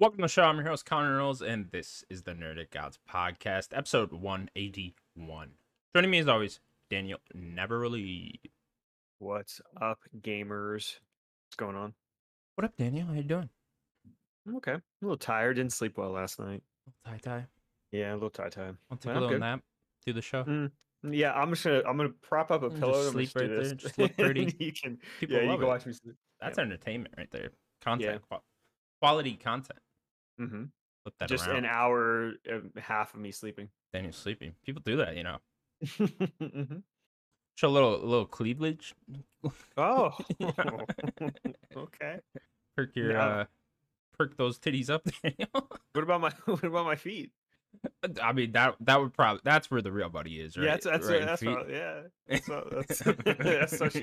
Welcome to the show. I'm your host, Connor Reynolds, and this is the Nerdic Gods Podcast, episode 181. Joining me, as always, Daniel Navaroli. What's up, gamers? What's going on? What up, Daniel? How you doing? I'm okay. I'm a little tired. Didn't sleep well last night. Tie-tie? Yeah, a little tie-tie. I'll take a little nap. Do the show. Yeah, I'm gonna prop up a pillow and sleep right there. Just look pretty. you can watch me sleep. That's entertainment right there. Content, quality content. Mm-hmm. Flip that just around. An hour and a half of me sleeping. Then you're sleeping. People do that, you know. Mm-hmm. Show a little cleavage. Oh, okay. Perk your perk those titties up. What about my feet? I mean that would probably that's where the real buddy is, right? Yeah, that's you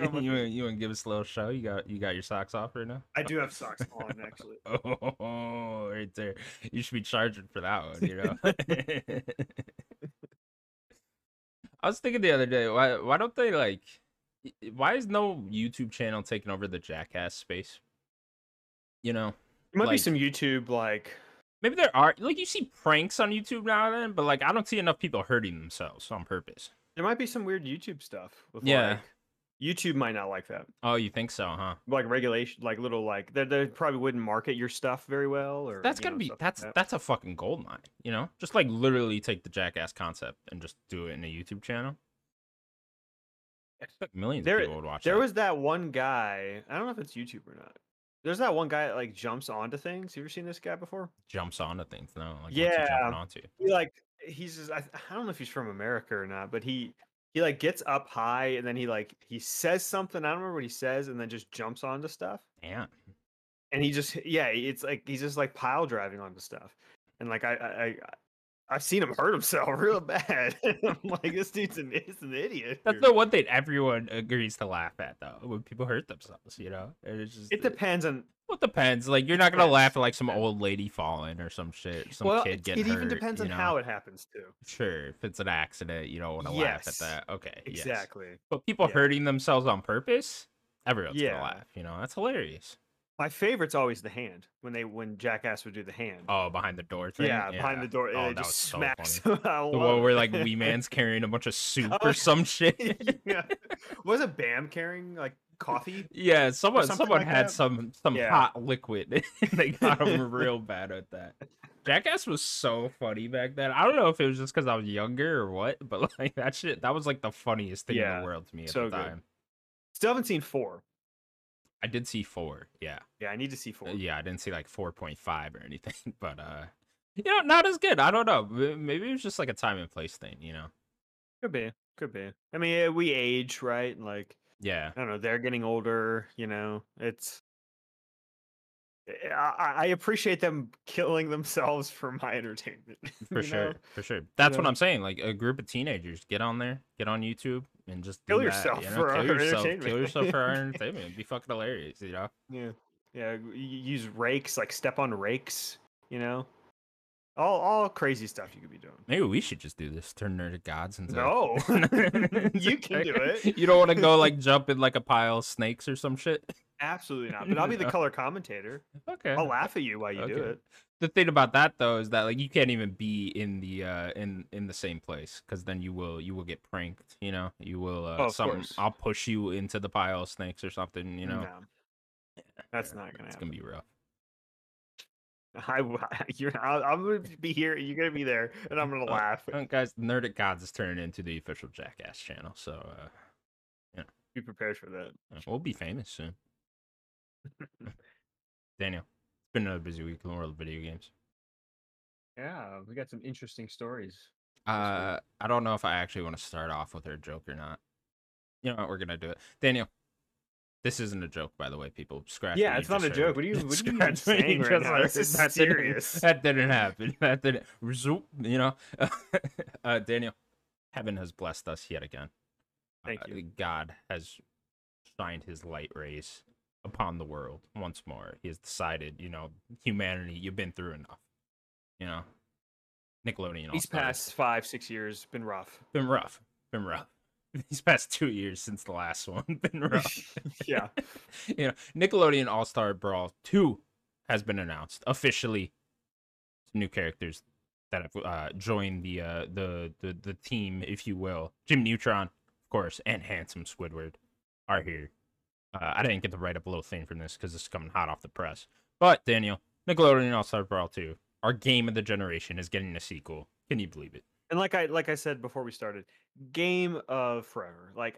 wouldn't give us a little show. You got your socks off right now? I do have socks on, actually. Oh, right there. You should be charging for that one, you know. I was thinking the other day, why don't they why is no YouTube channel taking over the Jackass space? You know, there might be some YouTube maybe there are, you see pranks on YouTube now and then, but I don't see enough people hurting themselves on purpose. There might be some weird YouTube stuff. YouTube might not like that. Oh, you think so, huh? Regulation, they probably wouldn't market your stuff very well. Or that's gonna be that's a fucking gold mine, you know. Just literally take the Jackass concept and just do it in a YouTube channel. I expect millions of people would watch. There was that one guy. I don't know if it's YouTube or not. There's that one guy that jumps onto things. You ever seen this guy before? Jumps onto things? No. He's just, I don't know if he's from America or not, but he gets up high and then he says something. I don't remember what he says, and then just jumps onto stuff. Yeah. And he just he's just pile driving onto stuff, and I've seen him hurt himself real bad. I'm this dude's an idiot. That's the one thing everyone agrees to laugh at, though, when people hurt themselves, you know? It's just, it depends on... Well, it depends. You're not going to laugh at, some old lady falling or some shit. Some kid getting hurt. It even depends on how it happens, too. Sure. If it's an accident, you don't want to laugh at that. Okay. Exactly. Yes. But people hurting themselves on purpose, everyone's going to laugh. You know, that's hilarious. My favorite's always the hand when Jackass would do the hand. Oh, behind the door thing. Yeah, behind the door. Oh, it just smacks. So the one where Wee Man's carrying a bunch of soup or some shit. Yeah. Wasn't Bam carrying coffee? Yeah, someone had that? some hot liquid. They got him real bad at that. Jackass was so funny back then. I don't know if it was just because I was younger or what, but that was the funniest thing in the world to me at the time. Good. Still haven't seen 4. I did see 4, yeah. Yeah, I need to see 4. Yeah, I didn't see 4.5 or anything, but not as good. I don't know. Maybe it was just a time and place thing, you know. Could be. I mean, we age, right? Yeah. I don't know. They're getting older, you know. I appreciate them killing themselves for my entertainment. For sure, for sure. That's what I'm saying. A group of teenagers get on YouTube and just kill yourself for our entertainment. Kill yourself for our entertainment. It'd be fucking hilarious, you know. Yeah, yeah. You use rakes, step on rakes, you know. All crazy stuff you could be doing. Maybe we should just do this. Turn Nerdic Gods into... No. You can do it. You don't want to go jump in a pile of snakes or some shit? Absolutely not. But I'll be the color commentator. Okay. I'll laugh at you while you do it. The thing about that, though, is that you can't even be in the in the same place, because then you will get pranked. You know, you will I'll push you into the pile of snakes or something. You know, no. That's not gonna happen. It's gonna be rough. I'm going to be here, you're going to be there, and I'm going to laugh. Guys, Nerdic Gods is turning into the official Jackass channel, so yeah. Be prepared for that. We'll be famous soon. Daniel, it's been another busy week in the world of video games. Yeah, we got some interesting stories. I don't know if I actually want to start off with her joke or not. You know what, we're going to do it. Daniel. This isn't a joke, by the way, people. Scratch. Yeah, it's not a joke. What are you even saying right now? This is serious. That didn't happen. That didn't. You know, Daniel, heaven has blessed us yet again. Thank you. God has shined his light rays upon the world once more. He has decided, you know, humanity, you've been through enough. You know, Nickelodeon. These past 5-6 years been rough. These past 2 years since the last one been rough. Yeah. You know, Nickelodeon All Star Brawl 2 has been announced officially new characters that have joined the team, if you will. Jim Neutron, of course, and Handsome Squidward are here. I didn't get to write up a little thing from this because this is coming hot off the press. But, Daniel, Nickelodeon All Star Brawl 2, our game of the generation, is getting a sequel. Can you believe it? And like I said before we started, game of forever. Like,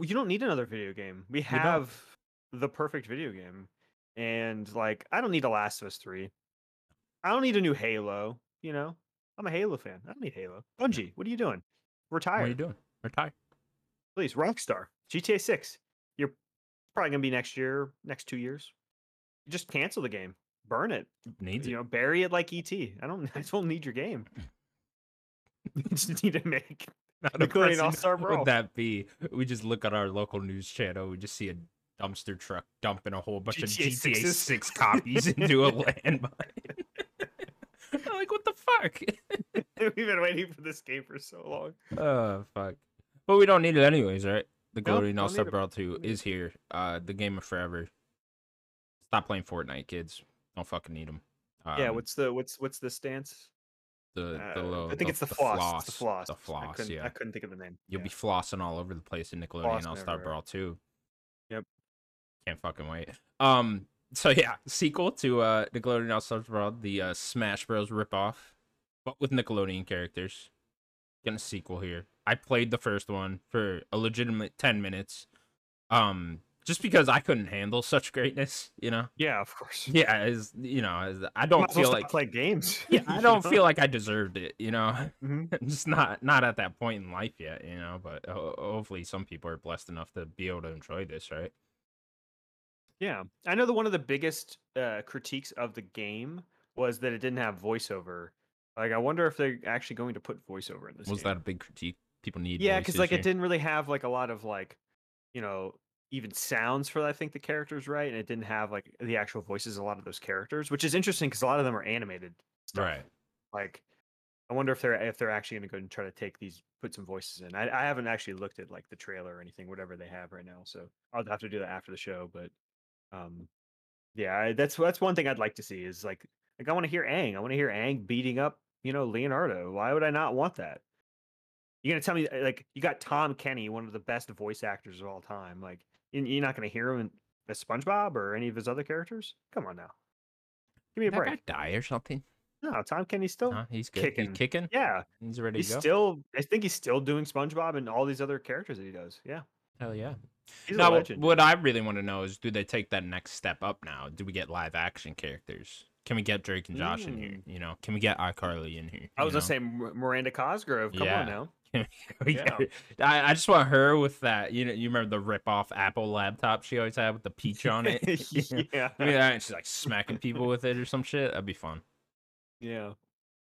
you don't need another video game. We have the perfect video game. And, like, I don't need a Last of Us 3. I don't need a new Halo, you know? I'm a Halo fan. I don't need Halo. Bungie, what are you doing? Retire. What are you doing? Retire. Please, Rockstar. GTA 6. You're probably going to be next year, next 2 years. Just cancel the game. Burn it. Needs you it. Know, bury it like ET. I don't need your game. You just need to make Nickelodeon All-Star Brawl. Would that be? We just look at our local news channel. We just see a dumpster truck dumping a whole bunch of GTA 6 copies into a landmine. I'm like, what the fuck? We've been waiting for this game for so long. Oh, fuck. But we don't need it anyways, right? The Golden All-Star Brawl 2 is here. The game of forever. Stop playing Fortnite, kids. Don't fucking need them. Yeah, what's the stance? I think it's the floss. It's the floss. The floss. I couldn't think of the name. You'll be flossing all over the place in Nickelodeon All-Star Brawl 2. Yep. Can't fucking wait. So yeah, sequel to Nickelodeon All-Star Brawl, the Smash Bros. Ripoff, but with Nickelodeon characters. Getting a sequel here. I played the first one for a legitimate 10 minutes. Just because I couldn't handle such greatness, you know? Yeah, of course. Yeah, I don't feel like play games. Yeah, I don't feel like I deserved it, you know? Mm-hmm. I'm just not at that point in life yet, you know? But hopefully some people are blessed enough to be able to enjoy this, right? Yeah. I know that one of the biggest critiques of the game was that it didn't have voiceover. Like, I wonder if they're actually going to put voiceover in this game. Was that a big critique? People need voices, because, like, it didn't really have, like, a lot of, like, you know, even sounds for, I think, the characters, right? And it didn't have, like, the actual voices of a lot of those characters, which is interesting because a lot of them are animated stuff. Right. Like, I wonder if they're actually going to go and try to put some voices in. I haven't actually looked at, like, the trailer or anything, whatever they have right now. So I'll have to do that after the show. But, yeah, that's one thing I'd like to see is, like I want to hear Aang. I want to hear Aang beating up, you know, Leonardo. Why would I not want that? You're going to tell me, like, you got Tom Kenny, one of the best voice actors of all time. Like, you're not going to hear him in SpongeBob or any of his other characters? Come on now. Give me a break. Did that guy die or something? No, Tom Kenny's still he's good. Kicking. He's kicking? Yeah. He's ready to go? I think he's still doing SpongeBob and all these other characters that he does. Yeah. Hell yeah. He's a legend. What I really want to know is, do they take that next step up now? Do we get live action characters? Can we get Drake and Josh in here? You know, can we get iCarly in here? I was going to say Miranda Cosgrove. Come on now. I just want her with that. You know, you remember the rip-off Apple laptop she always had with the peach on it? And she's like smacking people with it or some shit. That'd be fun. Yeah.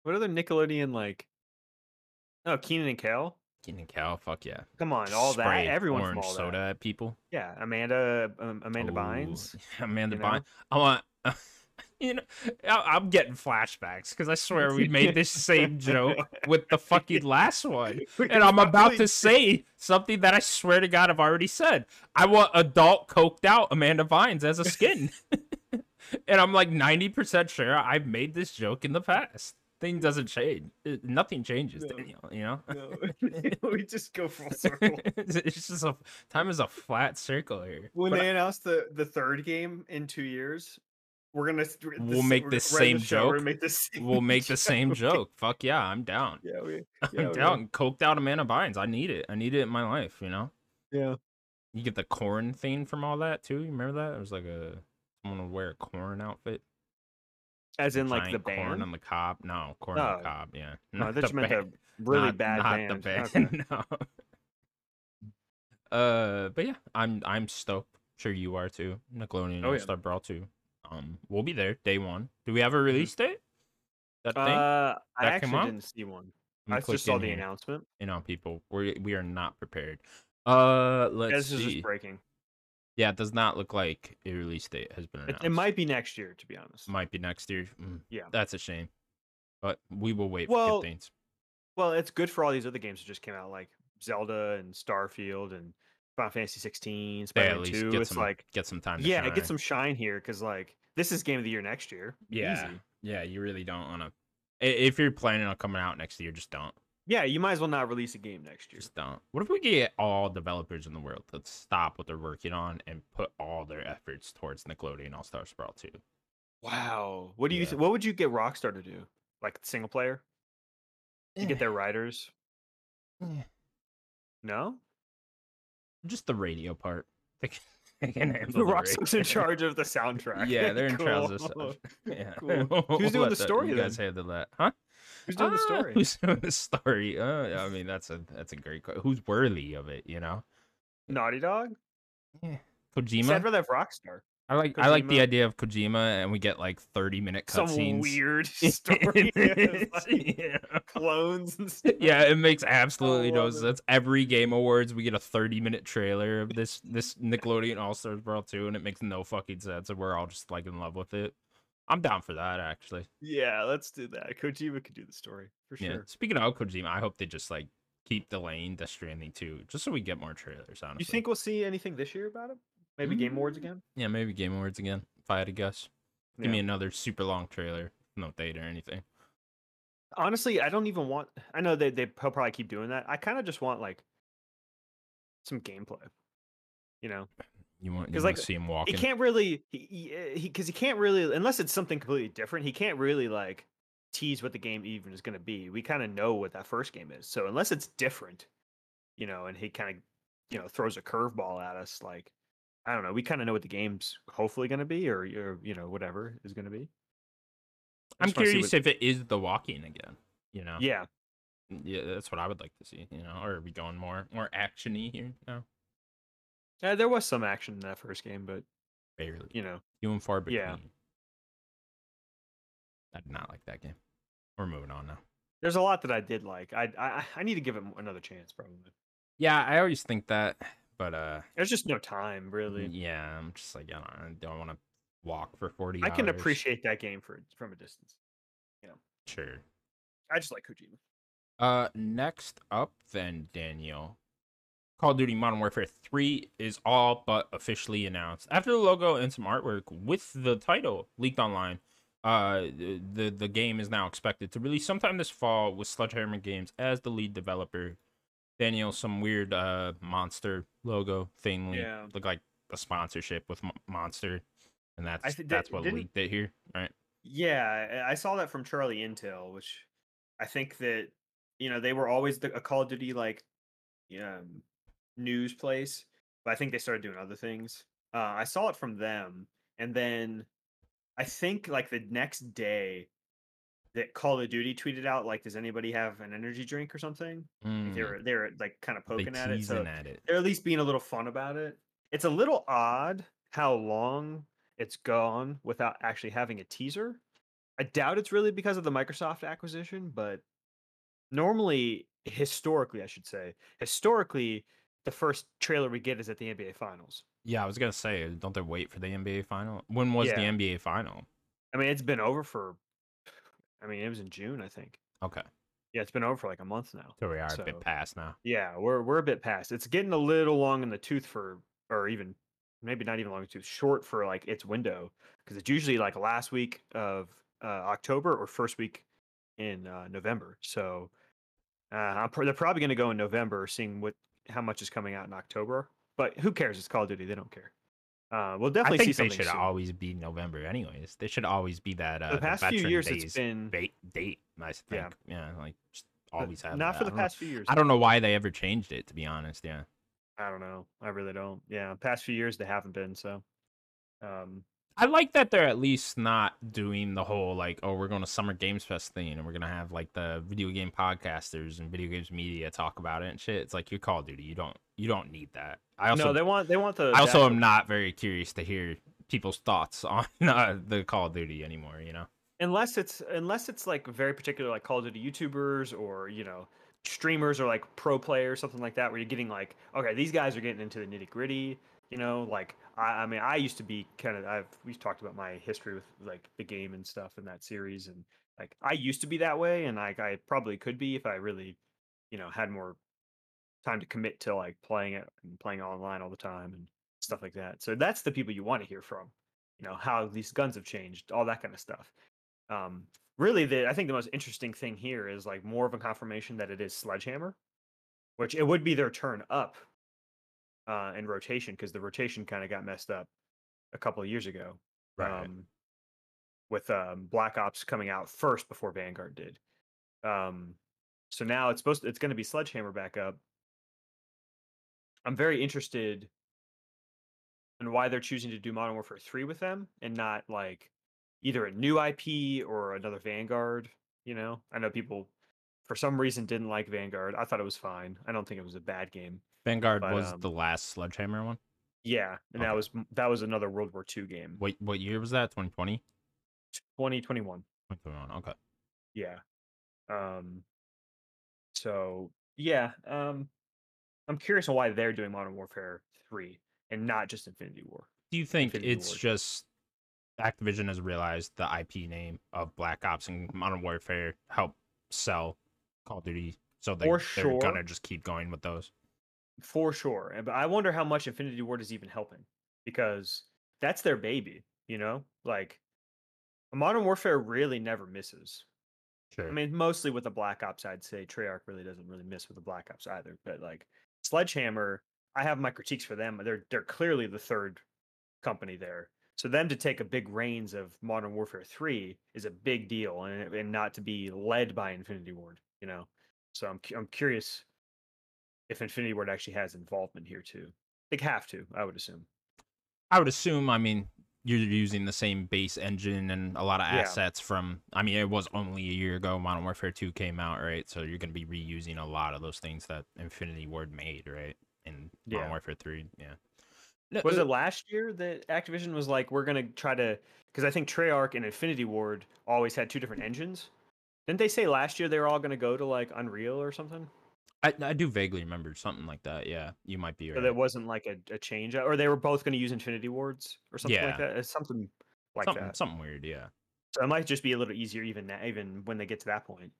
What other Nickelodeon Keenan and Kel? Keenan and Kel, fuck yeah. Come on, all spray that. Everyone from all that. Orange soda at people. Yeah, Amanda Bynes. Amanda Bynes. I want... You know, I'm getting flashbacks because I swear we made this same joke with the fucking last one. And I'm about to say something that I swear to God I've already said. I want adult coked out Amanda Bynes as a skin. And I'm like 90% sure I've made this joke in the past. Thing doesn't change. Nothing changes, Daniel, you know? No. We just go full circle. It's just time is a flat circle here. When they announced the third game in 2 years... We'll make the same joke. Fuck yeah, I'm down. I'm down. Coked out Amanda Bynes. I need it. I need it in my life, you know? Yeah. You get the corn theme from all that, too. You remember that? It was like someone would wear a corn outfit. As in, like, the band? Corn on the cob. No, corn on the cob, yeah. No, that's meant a really bad band. Not the band, okay. No. But yeah, I'm stoked. I'm sure you are, too. Nickelodeon All-Star Brawl 2. We'll be there day one. Do we have a release date? I actually didn't see one. I just saw the announcement. You know, people, we are not prepared. Let's see. This is just breaking. Yeah, it does not look like a release date has been announced. It might be next year, to be honest. Might be next year. Yeah, that's a shame. But we will wait for good things. Well, it's good for all these other games that just came out, like Zelda and Starfield and Final Fantasy 16, Spider-Man Two. It's like get some time. Get some shine here because like. This is game of the year next year. Yeah. Easy. Yeah, you really don't want to. If you're planning on coming out next year, just don't. Yeah, you might as well not release a game next year. Just don't. What if we get all developers in the world to stop what they're working on and put all their efforts towards Nickelodeon All Star Brawl 2? Wow. What do you? What would you get Rockstar to do? Like single player? You get their writers? No? Just the radio part. Rockstar's in charge of the soundtrack. Yeah, they're in charge of the soundtrack. Yeah. Cool. Who's doing the story? You guys handle that, huh? Who's doing the story? Who's doing the story? I mean, that's a great question. Who's worthy of it? You know, Naughty Dog. Yeah, Kojima. I'd rather have Rockstar. I like the idea of Kojima, and we get like 30-minute cutscenes. Some weird story, clones and stuff. Yeah, it makes absolutely no sense. That's every Game Awards. We get a 30-minute trailer of this Nickelodeon All Star Brawl 2, and it makes no fucking sense. And we're all just like in love with it. I'm down for that, actually. Yeah, let's do that. Kojima could do the story for sure. Yeah. Speaking of Kojima, I hope they just like keep delaying Death Stranding 2, just so we get more trailers. Honestly, you think we'll see anything this year about it? Maybe Game Awards again? Yeah, maybe Game Awards again, if I had to guess. Give me another super long trailer. No date or anything. Honestly, I don't even want... I know they probably keep doing that. I kind of just want, like, some gameplay. You know? You want to see him walking. He can't really... Because he can't really... Unless it's something completely different, he can't really, like, tease what the game even is going to be. We kind of know what that first game is. So unless it's different, you know, and he kind of, you know, throws a curveball at us, like... I don't know. We kind of know what the game's hopefully going to be, or you know, whatever is going to be. I'm curious if it is the walking again. You know. Yeah. Yeah, that's what I would like to see. You know, or are we going more actiony here now? Yeah, there was some action in that first game, but barely. You know, few and far between. Yeah. I did not like that game. We're moving on now. There's a lot that I did like. I need to give it another chance, probably. Yeah, I always think that. But there's just no time, really. Yeah, I'm just like, I don't want to walk for 40 hours. I can appreciate that game from a distance. Yeah. Sure. I just like Kojima. Next up then, Daniel. Call of Duty Modern Warfare 3 is all but officially announced. After the logo and some artwork with the title leaked online, the game is now expected to release sometime this fall with Sledgehammer Games as the lead developer. Daniel, some weird monster logo thing looked like a sponsorship with Monster, and that's what leaked it here, right? Yeah, I saw that from Charlie Intel, which I think that, you know, they were always a Call of Duty like news place, but I think they started doing other things. I saw it from them, and then I think like the next day that Call of Duty tweeted out, like, does anybody have an energy drink or something? Like they're like kind of poking at it, so they're at least being a little fun about it. It's a little odd how long it's gone without actually having a teaser. I doubt it's really because of the Microsoft acquisition, but historically the first trailer we get is at the NBA Finals. Yeah, I was gonna say, don't they wait for the NBA Final? When was the NBA Final? I mean, it's been over for... I mean, it was in June, I think. Okay. Yeah, it's been over for like a month now. So we are a bit past now. Yeah, we're a bit past. It's getting a little long in the tooth or even maybe not even long in the tooth, short for like its window, because it's usually like last week of October or first week in November. So they're probably going to go in November, seeing how much is coming out in October. But who cares? It's Call of Duty. They don't care. We'll definitely see something. I think they should always be November, anyways. They should always be that. The past few years, it's been date. I think, like just always have. Not for the past few years. I don't know why they ever changed it, to be honest. Yeah, I don't know. I really don't. Yeah, past few years they haven't been. So, I like that they're at least not doing the whole like, oh, we're going to Summer Games Fest thing, and we're gonna have like the video game podcasters and video games media talk about it and shit. It's like, you're Call of Duty. You don't need that. I also am not very curious to hear people's thoughts on the Call of Duty anymore, you know. Unless it's like very particular, like Call of Duty YouTubers or, you know, streamers or like pro players, something like that, where you're getting like, okay, these guys are getting into the nitty gritty, you know. Like I mean, I used to be kind of... we've talked about my history with like the game and stuff in that series, and like I used to be that way, and like I probably could be if I really, you know, had more time to commit to like playing it and playing online all the time and stuff like that. So that's the people you want to hear from, you know, how these guns have changed, all that kind of stuff. Really, I think the most interesting thing here is like more of a confirmation that it is Sledgehammer, which it would be their turn up in rotation, because the rotation kind of got messed up a couple of years ago, right? With Black Ops coming out first before Vanguard did. So now it's going to be Sledgehammer back up. I'm very interested in why they're choosing to do Modern Warfare 3 with them and not like either a new IP or another Vanguard. You know, I know people for some reason didn't like Vanguard. I thought it was fine. I don't think it was a bad game. Vanguard was the last Sledgehammer one. Yeah, and okay. that was another World War II game. Wait, what year was that? 2020? 2021. 2021. Okay. Yeah. So yeah. I'm curious on why they're doing Modern Warfare 3 and not just Infinity War. Do you think it's just Activision has realized the IP name of Black Ops and Modern Warfare helped sell Call of Duty, so they're gonna just keep going with those? For sure. But I wonder how much Infinity Ward is even helping, because that's their baby, you know? Like, Modern Warfare really never misses. Sure. I mean, mostly with the Black Ops, I'd say Treyarch really doesn't really miss with the Black Ops either, but like Sledgehammer, I have my critiques for them. They're clearly the third company there. So them to take a big reins of Modern Warfare 3 is a big deal, and not to be led by Infinity Ward, you know. So I'm curious if Infinity Ward actually has involvement here too. They have to, I would assume. I would assume. I mean, you're using the same base engine and a lot of assets from, I mean, it was only a year ago Modern Warfare 2 came out, right? So you're going to be reusing a lot of those things that Infinity Ward made, right? In Modern Warfare 3, yeah. Was it last year that Activision was like, we're going to try to, because I think Treyarch and Infinity Ward always had two different engines. Didn't they say last year they were all going to go to like Unreal or something? I do vaguely remember something like that. Yeah, you might be right. So there wasn't like a change, or they were both going to use Infinity Wards or something like that. It's something like that. Something weird, yeah. So it might just be a little easier even when they get to that point.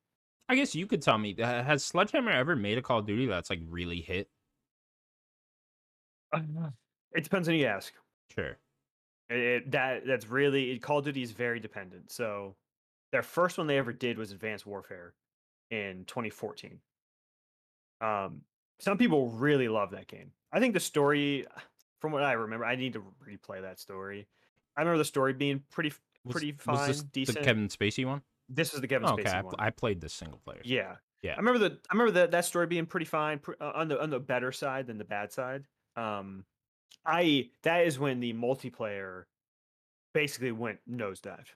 I guess you could tell me, has Sledgehammer ever made a Call of Duty that's like really hit? It depends on who you ask. Sure. That's really, Call of Duty is very dependent. So their first one they ever did was Advanced Warfare in 2014. Some people really love that game. I think the story, from what I remember, I need to replay that story. I remember the story being pretty fine, decent. The Kevin Spacey one. This is the Kevin Spacey one. I played the single player. Yeah, yeah. I remember that story being pretty fine, on the better side than the bad side. That is when the multiplayer basically went nosedive,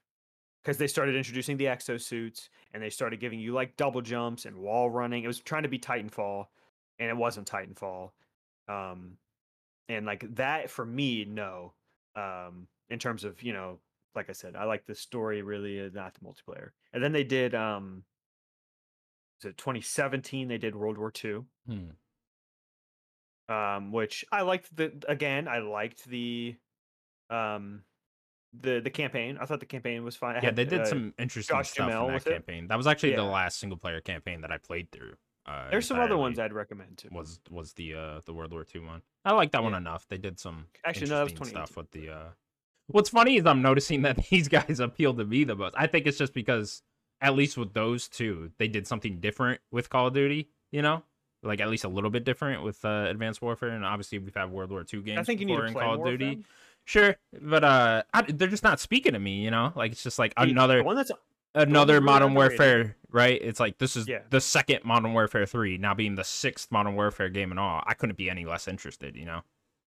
because they started introducing the exosuits, and they started giving you like double jumps and wall running. It was trying to be Titanfall, and it wasn't Titanfall. And like that for me, no. In terms of, you know, like I said, I like the story really, not the multiplayer. And then they did, was it 2017? They did World War II, which I liked. The campaign. I thought the campaign was fine. They did some interesting stuff in that campaign. That was actually the last single player campaign that I played through. There's some other ones I'd recommend too. Was the World War II one. I like that one enough. They did some interesting stuff with the What's funny is I'm noticing that these guys appeal to me the most. I think it's just because, at least with those two, they did something different with Call of Duty, you know? Like at least a little bit different with Advanced Warfare, and obviously we've had World War II games before in Call of Duty. Sure, but they're just not speaking to me, you know? Like, it's just like another Modern Warfare, right? It's like, this is the second Modern Warfare 3, now being the sixth Modern Warfare game and all. I couldn't be any less interested, you know?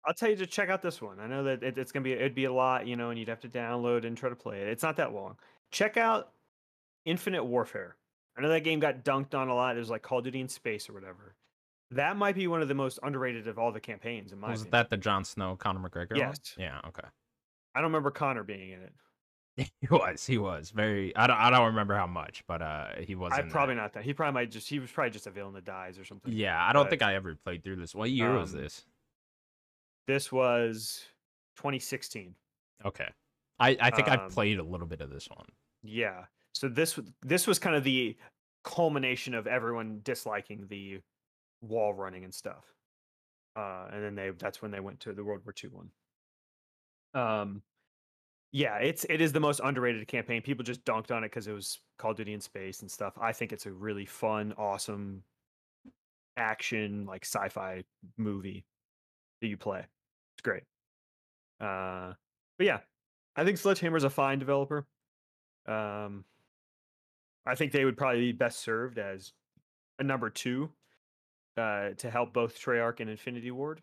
I'll tell you to check out this one. I know that it'd be a lot, you know, and you'd have to download and try to play it. It's not that long. Check out Infinite Warfare. I know that game got dunked on a lot. It was like Call of Duty in space or whatever. That might be one of the most underrated of all the campaigns, in my opinion. Was that the Jon Snow, Conor McGregor? Yes. One? Yeah. Okay. I don't remember Conor being in it. He was very. I don't remember how much, but he was. Not that. He was probably just a villain that dies or something. Yeah. I don't think I ever played through this. What year was this? This was 2016. Okay. I think I played a little bit of this one. Yeah. So this was kind of the culmination of everyone disliking the wall running and stuff, and then that's when they went to the World War II one. Yeah, it is the most underrated campaign. People just dunked on it because it was Call of Duty in space and stuff. I think it's a really fun, awesome action, like sci-fi movie that you play. It's great. But yeah, I think Sledgehammer's a fine developer. I think they would probably be best served as a number two to help both Treyarch and Infinity Ward,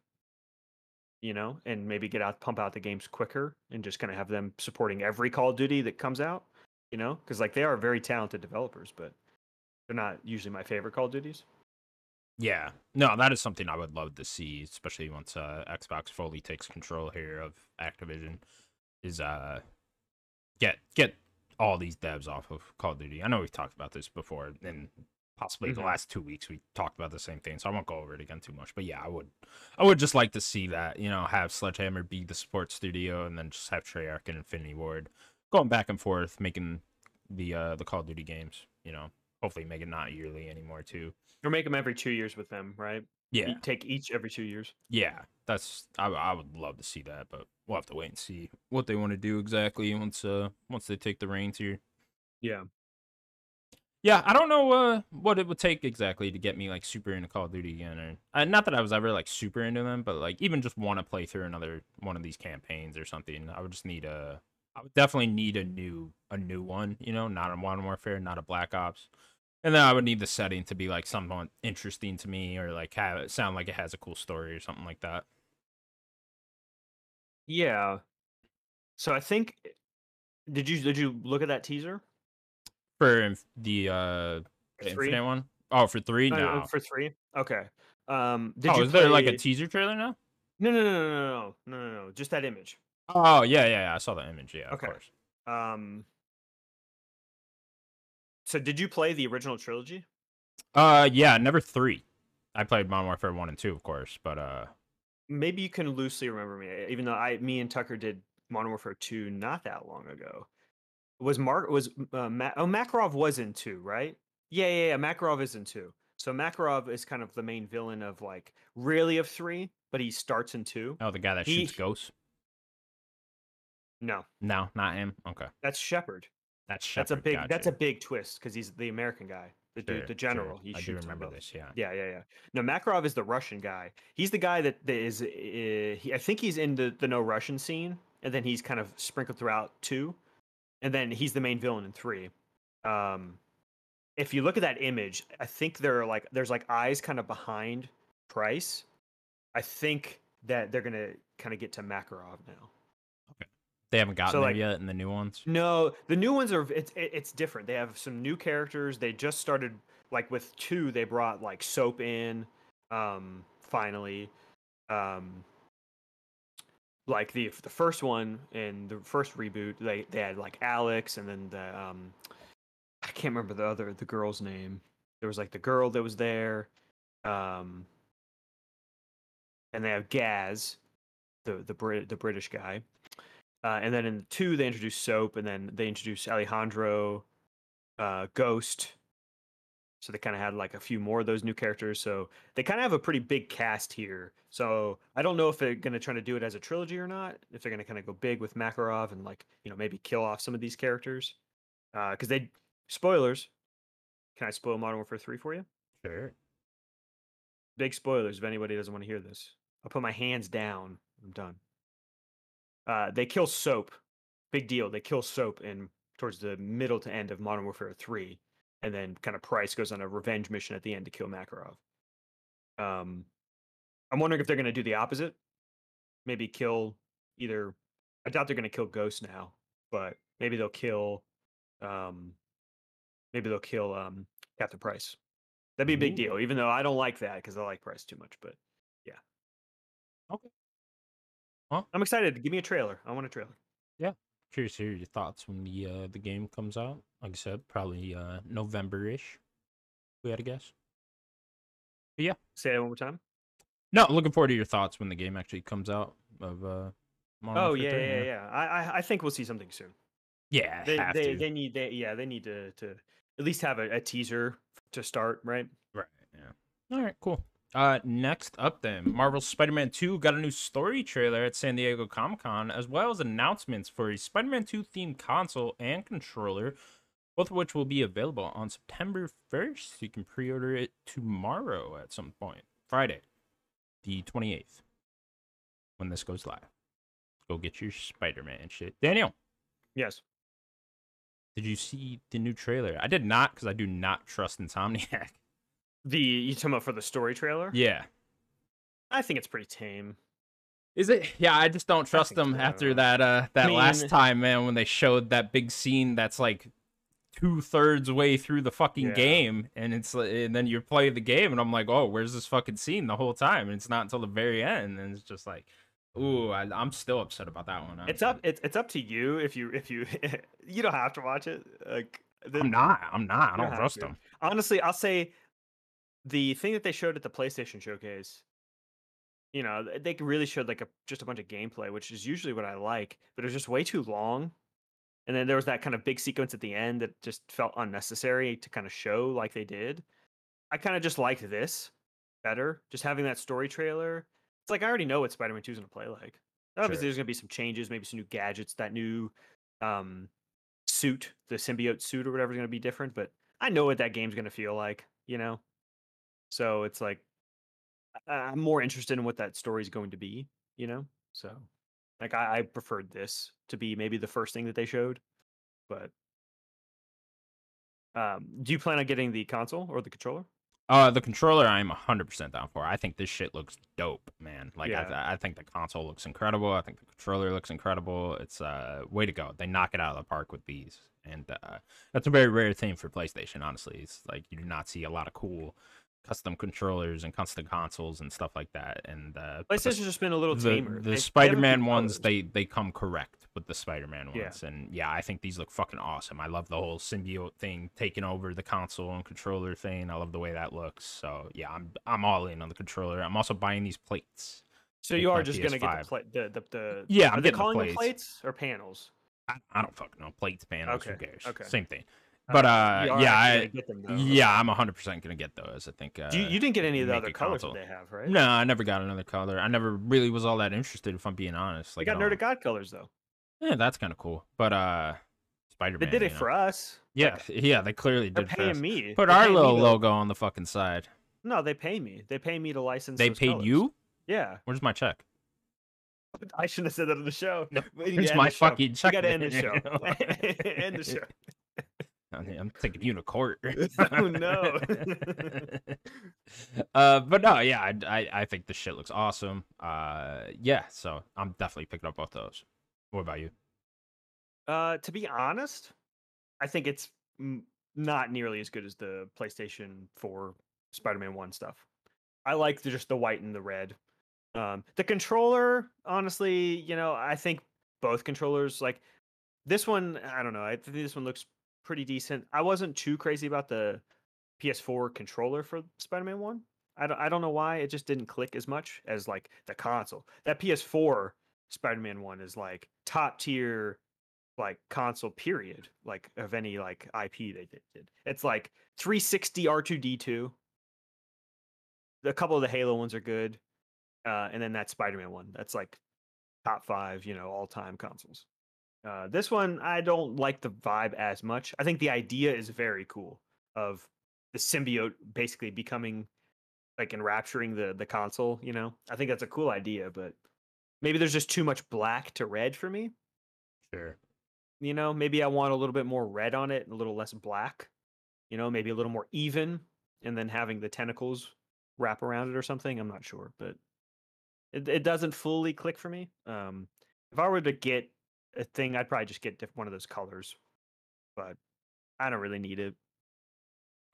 you know, and maybe pump out the games quicker and just kind of have them supporting every Call of Duty that comes out, you know, because like they are very talented developers, but they're not usually my favorite Call of Duties. Yeah, no, that is something I would love to see, especially once Xbox fully takes control here of Activision, is get all these devs off of Call of Duty. I know we've talked about this before, and possibly the last 2 weeks we talked about the same thing, so I won't go over it again too much. But yeah, I would just like to see that, you know, have Sledgehammer be the support studio and then just have Treyarch and Infinity Ward going back and forth, making the Call of Duty games, you know. Hopefully make it not yearly anymore too. Or make them every 2 years with them, right? Yeah. You take each every 2 years. Yeah, that's I would love to see that, but we'll have to wait and see what they want to do exactly once they take the reins here. Yeah. Yeah, I don't know what it would take exactly to get me like super into Call of Duty again, or not that I was ever like super into them, but like even just want to play through another one of these campaigns or something. I would definitely need a new one, you know, not a Modern Warfare, not a Black Ops. And then I would need the setting to be like somewhat interesting to me, or like have it sound like it has a cool story or something like that. Yeah. So I think, did you look at that teaser for the Infinite one? Oh, for three? No, for three. Okay. Is there like a teaser trailer now? No. Just that image. Oh yeah. I saw that image. Yeah. Okay. Of course. So did you play the original trilogy? Yeah, never three. I played Modern Warfare 1 and 2, of course, but maybe you can loosely remember me, even though me and Tucker did Modern Warfare 2 not that long ago. Makarov was in 2, right? Yeah. Makarov is in 2. So Makarov is kind of the main villain of like really of 3, but he starts in 2. Oh, the guy that shoots ghosts. No, not him. Okay, that's Shepard. That's a big. Gotcha. That's a big twist because he's the American guy, the general. Sure. I do remember this. Yeah. No, Makarov is the Russian guy. He's the guy that is. I think he's in the no Russian scene, and then he's kind of sprinkled throughout 2, and then he's the main villain in 3. If you look at that image, I think there's eyes kind of behind Price. I think that they're gonna kind of get to Makarov now. They haven't gotten there yet in the new ones? No, the new ones are it's different. They have some new characters. They just started like with 2, they brought like Soap in finally. Like the first one in the first reboot, they had like Alex, and then the I can't remember the girl's name. There was like the girl that was there. And they have Gaz, the British guy. And then in 2, they introduced Soap, and then they introduced Alejandro, Ghost. So they kind of had like a few more of those new characters. So they kind of have a pretty big cast here. So I don't know if they're going to try to do it as a trilogy or not, if they're going to kind of go big with Makarov and like, you know, maybe kill off some of these characters. Because spoilers. Can I spoil Modern Warfare 3 for you? Sure. Big spoilers if anybody doesn't want to hear this. I'll put my hands down. I'm done. They kill Soap. Big deal. They kill Soap towards the middle to end of Modern Warfare 3. And then kind of Price goes on a revenge mission at the end to kill Makarov. I'm wondering if they're going to do the opposite. Maybe kill either... I doubt they're going to kill Ghost now. But maybe they'll kill... Captain Price. That'd be a big deal. Even though I don't like that because I like Price too much. But yeah. Okay. Huh? I'm excited. Give me a trailer. I want a trailer. Yeah. Curious to hear your thoughts when the game comes out. Like I said, probably November-ish. We had a guess. But yeah. Say that one more time. No, looking forward to your thoughts when the game actually comes out of Modern Warfare 3. I think we'll see something soon. Yeah. They need to at least have a teaser to start, right? Right. Yeah. All right, cool. Next up then, Marvel's Spider-Man 2 got a new story trailer at San Diego Comic-Con, as well as announcements for a Spider-Man 2 themed console and controller, both of which will be available on September 1st. You can pre-order it tomorrow at some point, Friday, the 28th, when this goes live. Go get your Spider-Man shit. Daniel. Yes. Did you see the new trailer? I did not, because I do not trust Insomniac. You talking about for the story trailer? Yeah. I think it's pretty tame. Is it? Yeah, I just don't trust them after that last time, man, when they showed that big scene that's like 2/3 way through the fucking game, and it's and then you play the game, and I'm like, oh, where's this fucking scene the whole time? And it's not until the very end, and it's just like, ooh, I'm still upset about that one. It's up to you if you you don't have to watch it. Like, I'm not. I don't trust them. Honestly, I'll say. The thing that they showed at the PlayStation showcase, you know, they really showed like just a bunch of gameplay, which is usually what I like, but it was just way too long. And then there was that kind of big sequence at the end that just felt unnecessary to kind of show like they did. I kind of just liked this better, just having that story trailer. It's like I already know what Spider-Man 2 is going to play like. Obviously, there's going to be some changes, maybe some new gadgets, that new suit, the symbiote suit or whatever is going to be different, but I know what that game's going to feel like, you know? So it's like, I'm more interested in what that story is going to be, you know? So like, I preferred this to be maybe the first thing that they showed, but do you plan on getting the console or the controller? The controller I'm 100% down for. I think this shit looks dope, man. Like, yeah. I think the console looks incredible. I think the controller looks incredible. It's way to go. They knock it out of the park with these. And that's a very rare thing for PlayStation, honestly. It's like, you do not see a lot of cool custom controllers and custom consoles and stuff like that, and PlayStation's just been a little tamer. The Spider-Man ones, they come correct with the Spider-Man ones, and yeah, I think these look fucking awesome. I love the whole symbiote thing taking over the console and controller thing. I love the way that looks. So yeah, I'm all in on the controller. I'm also buying these plates. So you are just PS5. Gonna get the yeah. I'm getting calling the plates or panels. I don't fucking know. Plates, panels. Okay. Who cares? Okay. Same thing. But I'm 100% gonna get those. I think you didn't get any of the other colors that they have, right? No, I never got another color. I never really was all that interested, if I'm being honest. Like, you got Nerdic God colors though. Yeah, that's kind of cool. But Spider-Man, they did it for us. Yeah, like, yeah, they clearly did. They're paying me. Put our little logo on the fucking side. No, they pay me. They pay me to license. They paid you? Yeah. Where's my check? I shouldn't have said that on the show. No, it's my fucking check. You gotta end the show. End the show. I'm taking you to court. Oh no. But no, yeah, I think this shit looks awesome. Yeah, so I'm definitely picking up both those. What about you? To be honest, I think it's not nearly as good as the PlayStation 4 Spider-Man 1 stuff. I like just the white and the red. The controller, honestly, you know, I think both controllers, like this one, I don't know. I think this one looks pretty decent. I wasn't too crazy about the PS4 controller for Spider-Man 1. I don't know why. It just didn't click as much as like the console. That PS4 Spider-Man 1 is like top tier, like console period, like of any like IP they did. It's like 360 R2D2. A couple of the Halo ones are good. And then that Spider-Man 1. That's like top 5, you know, all-time consoles. This one, I don't like the vibe as much. I think the idea is very cool of the symbiote basically becoming like enrapturing the console, you know? I think that's a cool idea, but maybe there's just too much black to red for me. Sure. You know, maybe I want a little bit more red on it and a little less black, you know, maybe a little more even, and then having the tentacles wrap around it or something. I'm not sure, but it doesn't fully click for me. If I were to get a thing, I'd probably just get one of those colors, but I don't really need it.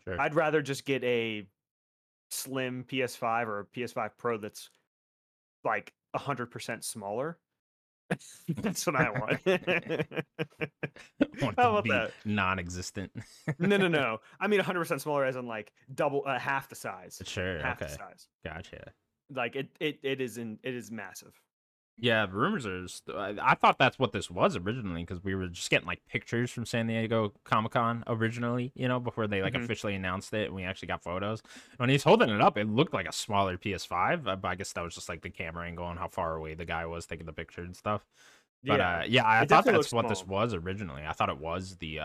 Sure. I'd rather just get a slim PS5 or a PS5 Pro that's like 100% smaller. That's what I want. How about that? Non-existent. No. I mean 100% smaller, as in like double, half the size. Sure. Half the size. Gotcha. Like it is massive. Yeah, rumors are... I thought that's what this was originally, because we were just getting, like, pictures from San Diego Comic-Con originally, you know, before they, like, officially announced it, and we actually got photos. When he's holding it up, it looked like a smaller PS5. I guess that was just, like, the camera angle and how far away the guy was taking the picture and stuff. But, I thought that's what this was originally. I thought it was the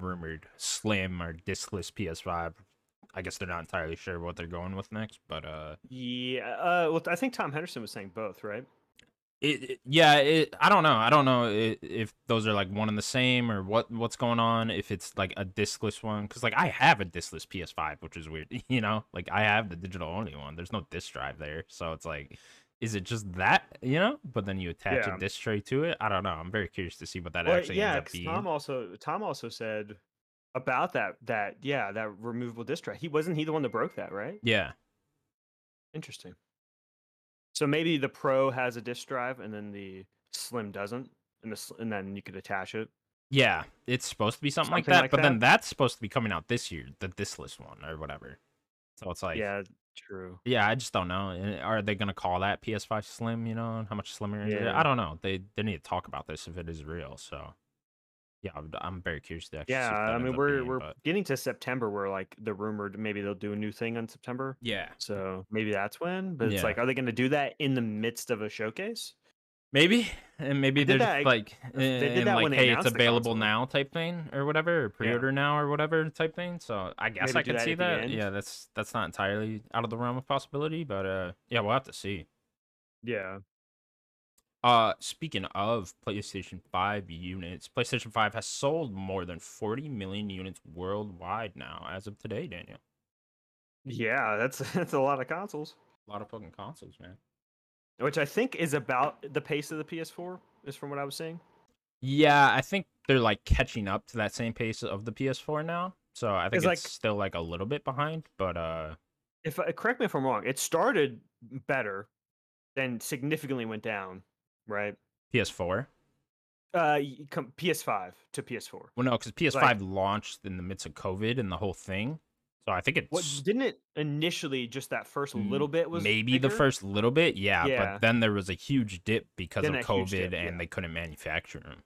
rumored slim or discless PS5. I guess they're not entirely sure what they're going with next, but... well, I think Tom Henderson was saying both, right? I don't know. I don't know if those are like one and the same or what's going on. If it's like a discless one, because like I have a discless PS5, which is weird. You know, like I have the digital only one. There's no disc drive there, so it's like, is it just that? You know, but then you attach a disc tray to it. I don't know. I'm very curious to see what that actually ends up being. Tom also said about that removable disc tray. Wasn't he the one that broke that, right? Yeah. Interesting. So maybe the Pro has a disc drive, and then the Slim doesn't, and then you could attach it. Yeah, it's supposed to be something like that, but then that's disc to be coming out this year, the discless one or whatever. So it's like... Yeah, true. Yeah, I just don't know. Are they going to call that PS5 Slim, you know, and how much slimmer is it? I don't know. They need to talk about this if it is real, so... Yeah, I'm very curious to actually see what that ends up being, we're getting to September where like the rumored maybe they'll do a new thing on September. Yeah. So maybe that's when. But it's like, are they going to do that in the midst of a showcase? Maybe. And maybe they're just like, hey, it's available now type thing or whatever, or pre-order now or whatever type thing. So I guess maybe I could see that. Yeah, that's not entirely out of the realm of possibility, but we'll have to see. Yeah. Speaking of PlayStation 5 units, PlayStation 5 has sold more than 40 million units worldwide now, as of today, Daniel. Yeah, that's a lot of consoles. A lot of fucking consoles, man. Which I think is about the pace of the PS4, is from what I was seeing. Yeah, I think they're, like, catching up to that same pace of the PS4 now. So I think it's still, like, a little bit behind, but... if correct me if I'm wrong. It started better, then significantly went down. Right, PS4, PS5 to PS4. Well, no, because PS5 launched in the midst of COVID and the whole thing, so I think didn't it initially just that first little bit was maybe bigger? The first little bit, yeah. But then there was a huge dip because of COVID, and they couldn't manufacture them.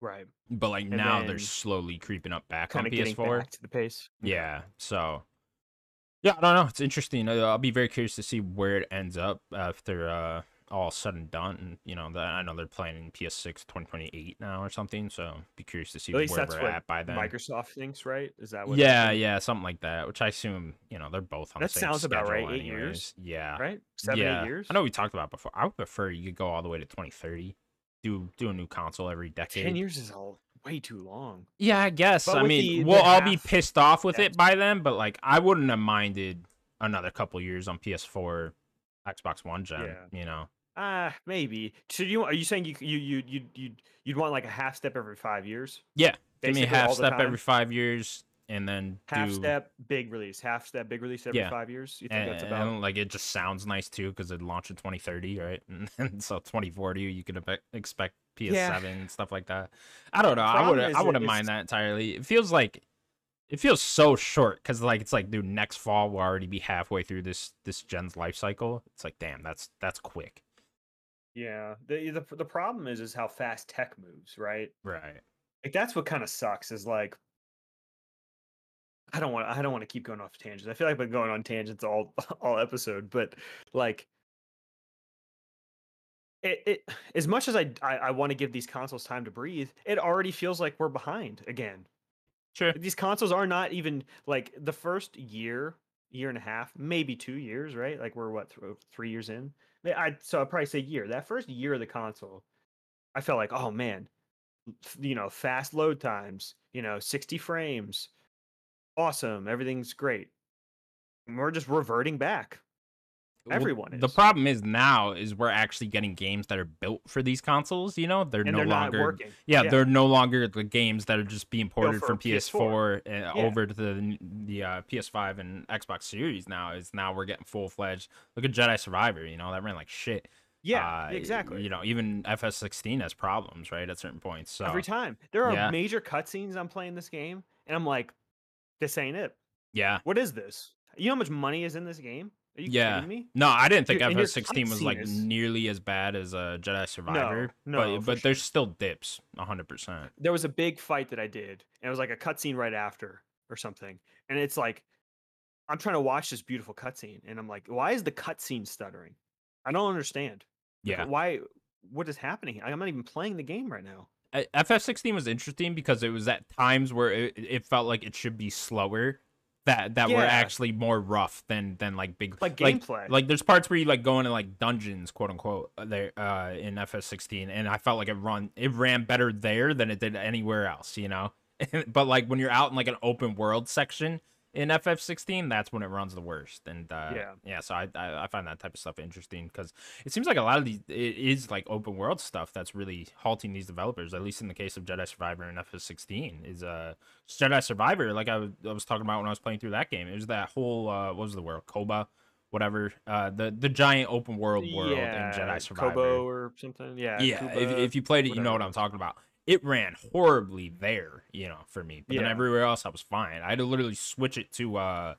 Right, but like and now they're slowly creeping up back on PS4 back to the pace. Yeah, so. Yeah, I don't know. It's interesting. I'll be very curious to see where it ends up after. All said and done, and you know that I know they're planning PS6 2028 now or something. So be curious to see where we're at by then. Microsoft thinks, right? Is that what? Yeah, something like that. Which I assume you know they're both on the same schedule. That sounds about right. 8 years, yeah, right? 7, 8 years. I know we talked about before. I would prefer you could go all the way to 2030. Do a new console every decade. 10 years is way too long. Yeah, I guess. I mean, we'll all be pissed off with it by then, but like I wouldn't have minded another couple years on PS4, Xbox One gen. Yeah. You know. Maybe. So are you saying you'd want like a half step every 5 years? Yeah, basically give me a half step every 5 years, and then half step big release every 5 years. You think that's about? And like it just sounds nice too because it launched in 2030, right? And so 2040, you could expect PS7 and stuff like that. I don't know. I wouldn't mind that entirely. It feels so short because like it's like, dude, next fall we'll already be halfway through this gen's life cycle. It's like, damn, that's quick. Yeah, the problem is how fast tech moves, right? Right. Like that's what kind of sucks is like I don't want to keep going off tangents. I feel like I've been going on tangents all episode, but like it as much as I want to give these consoles time to breathe, it already feels like we're behind again. Sure. These consoles are not even like the first year and a half, maybe 2 years, right? Like we're 3 years in. I'd probably say year. That first year of the console, I felt like, oh man, you know, fast load times, you know, 60 frames, awesome, everything's great. And we're just reverting back. Everyone is. The problem is now is we're actually getting games that are built for these consoles. You know, they're no longer. Yeah, they're no longer the games that are just being ported from PS4 over to the PS5 and Xbox Series. Now we're getting full fledged. Look at Jedi Survivor. You know that ran like shit. Yeah, exactly. You know, even FS16 has problems, right? At certain points. So every time there are major cutscenes, I'm playing this game and I'm like, this ain't it. Yeah. What is this? You know how much money is in this game? Are you kidding me? No, I didn't think FF16 was like nearly as bad as Jedi Survivor. No, but there's still dips, 100%. There was a big fight that I did, and it was like a cutscene right after or something, and it's like I'm trying to watch this beautiful cutscene, and I'm like, why is the cutscene stuttering? I don't understand. Yeah, why? What is happening? I'm not even playing the game right now. FF16 was interesting because it was at times where it felt like it should be slower, that were actually more rough than like big gameplay. Like there's parts where you like go into like dungeons, quote unquote, there in FF16, and I felt like it ran better there than it did anywhere else, you know. But like when you're out in like an open world section in FF16, that's when it runs the worst. And so I find that type of stuff interesting because it seems like a lot of these, it is like open world stuff that's really halting these developers, at least in the case of Jedi Survivor and FF16. Is Jedi Survivor, like I was talking about when I was playing through that game, it was that whole what was the world, Koba, whatever, the giant open world in Jedi Survivor, Kobo or something. Kuba, if you played it, you know what I'm talking about. It ran horribly there, you know, for me. But then everywhere else, I was fine. I had to literally switch it to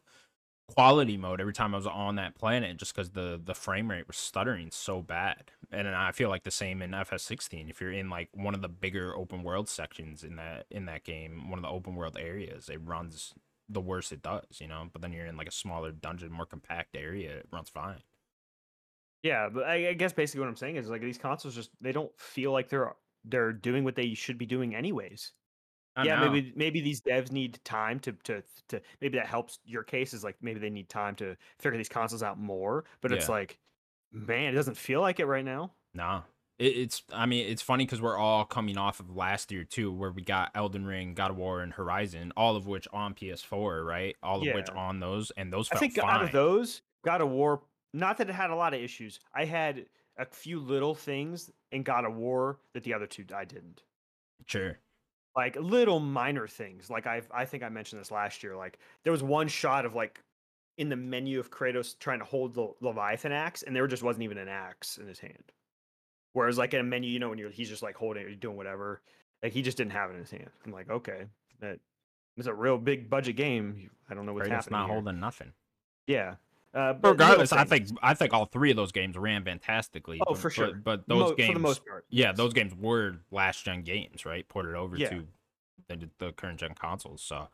quality mode every time I was on that planet just because the frame rate was stuttering so bad. And then I feel like the same in FS16. If you're in, like, one of the bigger open world sections in that game, one of the open world areas, it runs the worst it does, you know? But then you're in, like, a smaller dungeon, more compact area, it runs fine. Yeah, but I guess basically what I'm saying is, like, these consoles just, they don't feel like they're doing what they should be doing anyways. Maybe these devs need time to maybe that helps your case, is like maybe they need time to figure these consoles out more, but it's like, man, it doesn't feel like it right now. Nah, it's I mean, it's funny because we're all coming off of last year too, where we got Elden Ring, God of War, and Horizon, all of which on PS4, right? Which on those, and those felt fine. Out of those, God of War, not that it had a lot of issues, I had a few little things in God of War that the other two I didn't. Sure. Like little minor things. Like I think I mentioned this last year. Like there was one shot of like in the menu of Kratos trying to hold the Leviathan axe, and there just wasn't even an axe in his hand. Whereas like in a menu, you know, when he's just like holding it, you're doing whatever. Like he just didn't have it in his hand. I'm like, okay, that is a real big budget game. I don't know what's happening. It's not holding nothing. Yeah. But regardless, I think all three of those games ran fantastically. Oh, for sure. But those games, for the most part, those games were last-gen games, right? Ported over to the current-gen consoles. So,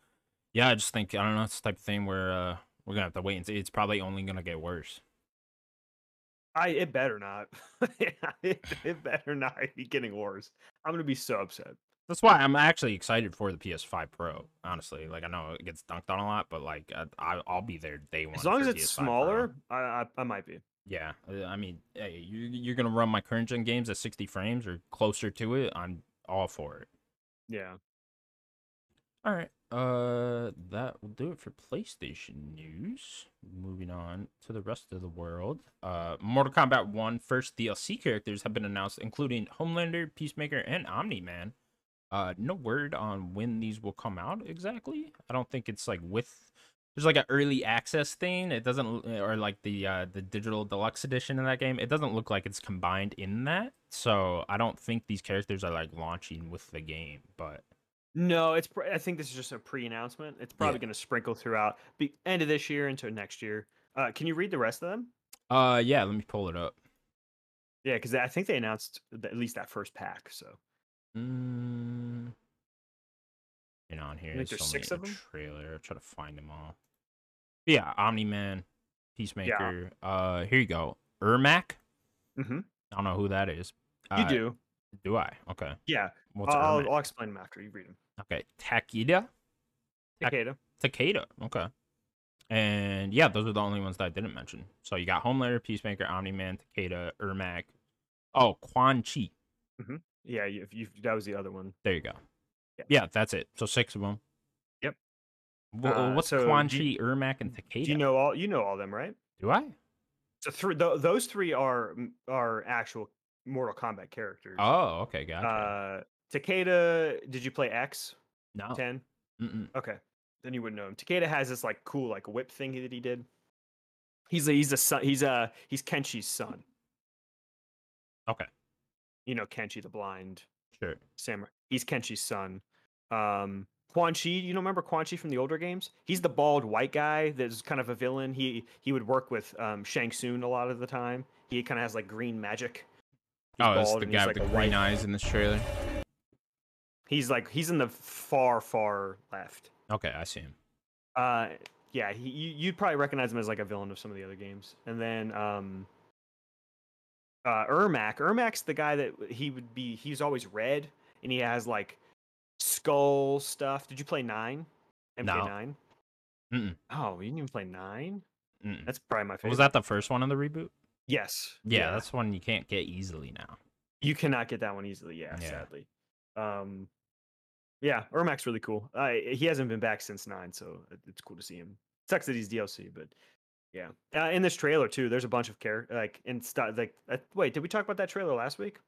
I just think, I don't know, it's the type of thing where we're gonna have to wait and see. It's probably only gonna get worse. It better not. It better not be getting worse. I'm gonna be so upset. That's why I'm actually excited for the PS5 Pro, honestly. Like, I know it gets dunked on a lot, but, like, I'll be there day one. As long as it's PS5 smaller, I might be. Yeah. I mean, hey, you're going to run my current-gen games at 60 frames or closer to it, I'm all for it. Yeah. All right. That will do it for PlayStation news. Moving on to the rest of the world. Mortal Kombat 1 first DLC characters have been announced, including Homelander, Peacemaker, and Omni-Man. No word on when these will come out exactly. I don't think it's like there's like an early access thing. It doesn't, or like the digital deluxe edition of that game. It doesn't look like it's combined in that. So I don't think these characters are like launching with the game. But no, I think this is just a pre-announcement. It's probably going to sprinkle throughout the end of this year into next year. Can you read the rest of them? Let me pull it up. Yeah, because I think they announced at least that first pack. So. And on here, there's six of them. Trailer. I'll try to find them all. But yeah, Omni-Man, Peacemaker. Yeah. Here you go. Ermac. Mm-hmm. I don't know who that is. You do. Do I? Okay. Yeah. I'll explain them after you read them. Okay. Takeda. Okay. And yeah, those are the only ones that I didn't mention. So you got Homelander, Peacemaker, Omni-Man, Takeda, Ermac. Oh, Quan Chi. Mm-hmm. Yeah, that was the other one. There you go. Yeah, that's it. So six of them. Yep. Well, what's Quan Chi, Ermac, and Takeda? Do you know all? You know all them, right? Do I? So those three are actual Mortal Kombat characters. Oh, okay, gotcha. Takeda, did you play X? No. 10. Okay, then you wouldn't know him. Takeda has this like cool like whip thing that he did. He's Kenshi's son. Okay. You know Kenshi the blind samurai. He's Kenshi's son. Quan Chi, you don't remember Quan Chi from the older games? He's the bald white guy that's kind of a villain. He would work with Shang Tsung a lot of the time. He kind of has like green magic. He's that's the guy with the green eyes in this trailer. He's in the far left. Okay, I see him. Yeah, you'd probably recognize him as like a villain of some of the other games. And then Ermac. Ermac's the guy that he's always red, and he has like skull stuff. Did you play 9? MK9? No. Oh, you didn't even play 9? That's probably my favorite. Was that the first one in the reboot? Yes. Yeah, that's one you can't get easily now. You cannot get that one easily, yeah. Sadly. Yeah, Ermac's really cool. He hasn't been back since 9, so it's cool to see him. It sucks that he's DLC, but yeah. In this trailer too, there's a bunch of characters. Wait, did we talk about that trailer last week?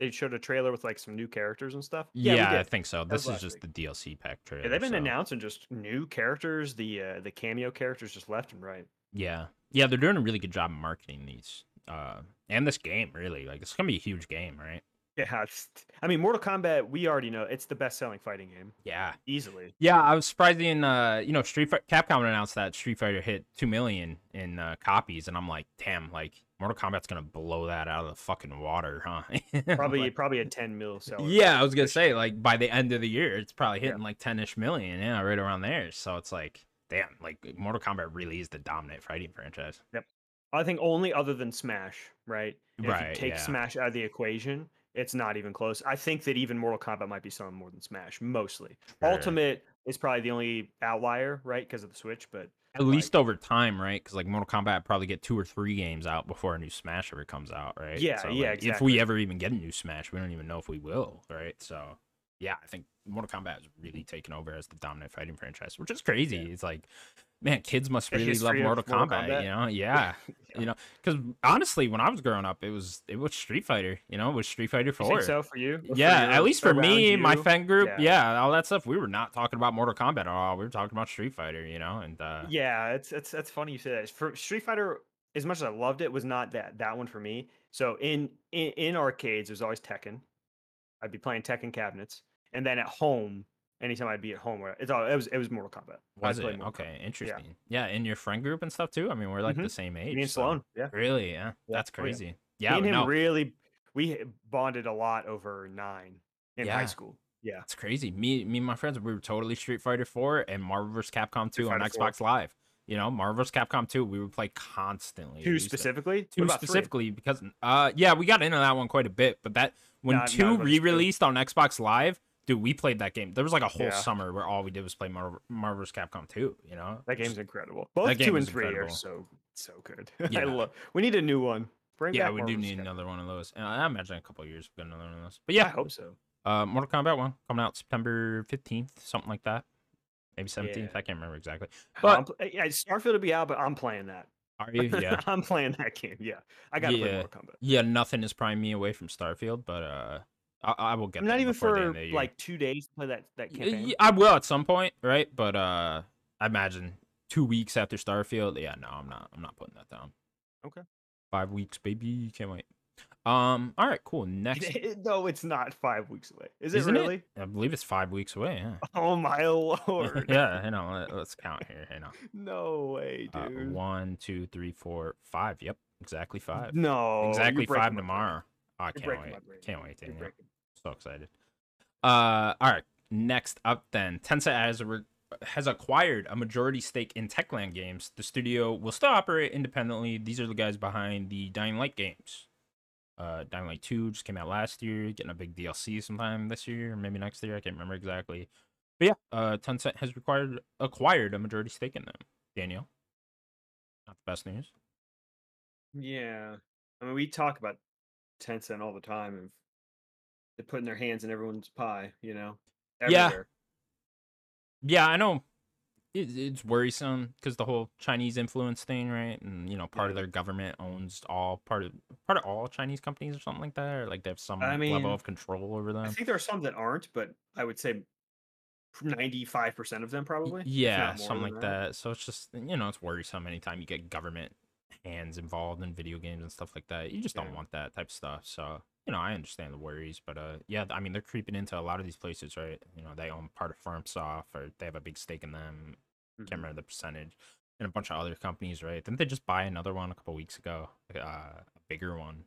They showed a trailer with like some new characters and stuff. Yeah, I think so. This is just the DLC pack trailer. Yeah, they've been announcing just new characters, the cameo characters, just left and right. Yeah, they're doing a really good job marketing these and this game. Really, like it's gonna be a huge game, right? Yeah, I mean, Mortal Kombat, we already know it's the best-selling fighting game. Yeah, easily. Yeah, I was surprised in Capcom announced that Street Fighter hit 2 million in copies, and I'm like, damn, like Mortal Kombat's gonna blow that out of the fucking water, huh? probably a 10 mil seller. Yeah, I was gonna say like by the end of the year, it's probably hitting like 10-ish million, right around there. So it's like, damn, like Mortal Kombat really is the dominant fighting franchise. Yep, I think only other than Smash, right? If you take Smash out of the equation, it's not even close. I think that even Mortal Kombat might be selling more than Smash, mostly. Sure. Ultimate is probably the only outlier, right, because of the Switch, but... At least over time, right? Because, like, Mortal Kombat probably get 2 or 3 games out before a new Smash ever comes out, right? Yeah, so, like, exactly. If we ever even get a new Smash, we don't even know if we will, right? So, yeah, I think Mortal Kombat is really taken over as the dominant fighting franchise, which is crazy. Yeah. It's like... Man, kids must really love Mortal Kombat, you know? Yeah. You know, because honestly, when I was growing up, it was Street Fighter, you know? It was Street Fighter 4. You think so for you? Yeah, at least for me, my fan group, all that stuff. We were not talking about Mortal Kombat at all. We were talking about Street Fighter, you know? And yeah, it's funny you say that. For Street Fighter, as much as I loved it, was not that one for me. So in arcades, there's always Tekken. I'd be playing Tekken cabinets. And then at home... Anytime I'd be at home, it was Mortal Kombat. Was it? Okay, interesting. Yeah, in your friend group and stuff too? I mean, we're like the same age. Me and Sloan, Really, That's crazy. Yeah, me and him really, we bonded a lot over 9 in high school. Yeah. It's crazy. Me and my friends, we were totally Street Fighter 4 and Marvel vs. Capcom 2 on Xbox Live. You know, Marvel vs. Capcom 2, we would play constantly. 2 specifically? 2 specifically, because, we got into that one quite a bit, but that, when 2 re-released on Xbox Live, dude, we played that game. There was like a whole summer where all we did was play Marvel vs. Capcom 2, you know? That game's incredible. Both 2 and 3 are so good. Yeah. We need a new one. Yeah, we do need another one of those. And I imagine in a couple of years we'll get another one of those. But yeah. I hope so. Mortal Kombat 1 coming out September 15th, something like that. Maybe 17th. Yeah. I can't remember exactly. But Starfield will be out, but I'm playing that. Are you? Yeah. I'm playing that game. Yeah. I got to play Mortal Kombat. Yeah, nothing is prying me away from Starfield, but... I will get not even for like 2 days to play that campaign. I will at some point, right? But I imagine 2 weeks after Starfield. Yeah, no, I'm not putting that down. Okay. 5 weeks, baby. Can't wait. All right, cool. Next. No, it's not 5 weeks away. Isn't really? I believe it's 5 weeks away. Yeah. Oh my lord. Yeah, hang on. Let's count here. Hang on. No way, dude. 1, 2, 3, 4, 5. Yep, exactly 5. No, exactly 5 tomorrow. Oh, I can't wait. Can't wait, Daniel. So excited. All right. Next up, then, Tencent has acquired a majority stake in Techland Games. The studio will still operate independently. These are the guys behind the Dying Light games. Dying Light 2 just came out last year, getting a big DLC sometime this year, or maybe next year. I can't remember exactly. But yeah, Tencent has acquired a majority stake in them. Daniel, not the best news. Yeah, I mean, we talk about Tencent all the time, and they're putting their hands in everyone's pie, you know? Everywhere. Yeah, I know it's worrisome because the whole Chinese influence thing, right? And, you know, part of their government owns all part of all Chinese companies or something like that, or like they have some level of control over them. I think there are some that aren't, but I would say 95% of them probably. Yeah, something like that. So it's just, you know, it's worrisome anytime you get government hands involved in video games and stuff like that. You just don't want that type of stuff. So you know, I understand the worries, but yeah, I mean, they're creeping into a lot of these places, right? You know, they own part of FarmSoft, or they have a big stake in them. Mm-hmm. Can't remember the percentage. And a bunch of other companies, right? Didn't they just buy another one a couple weeks ago? A bigger one.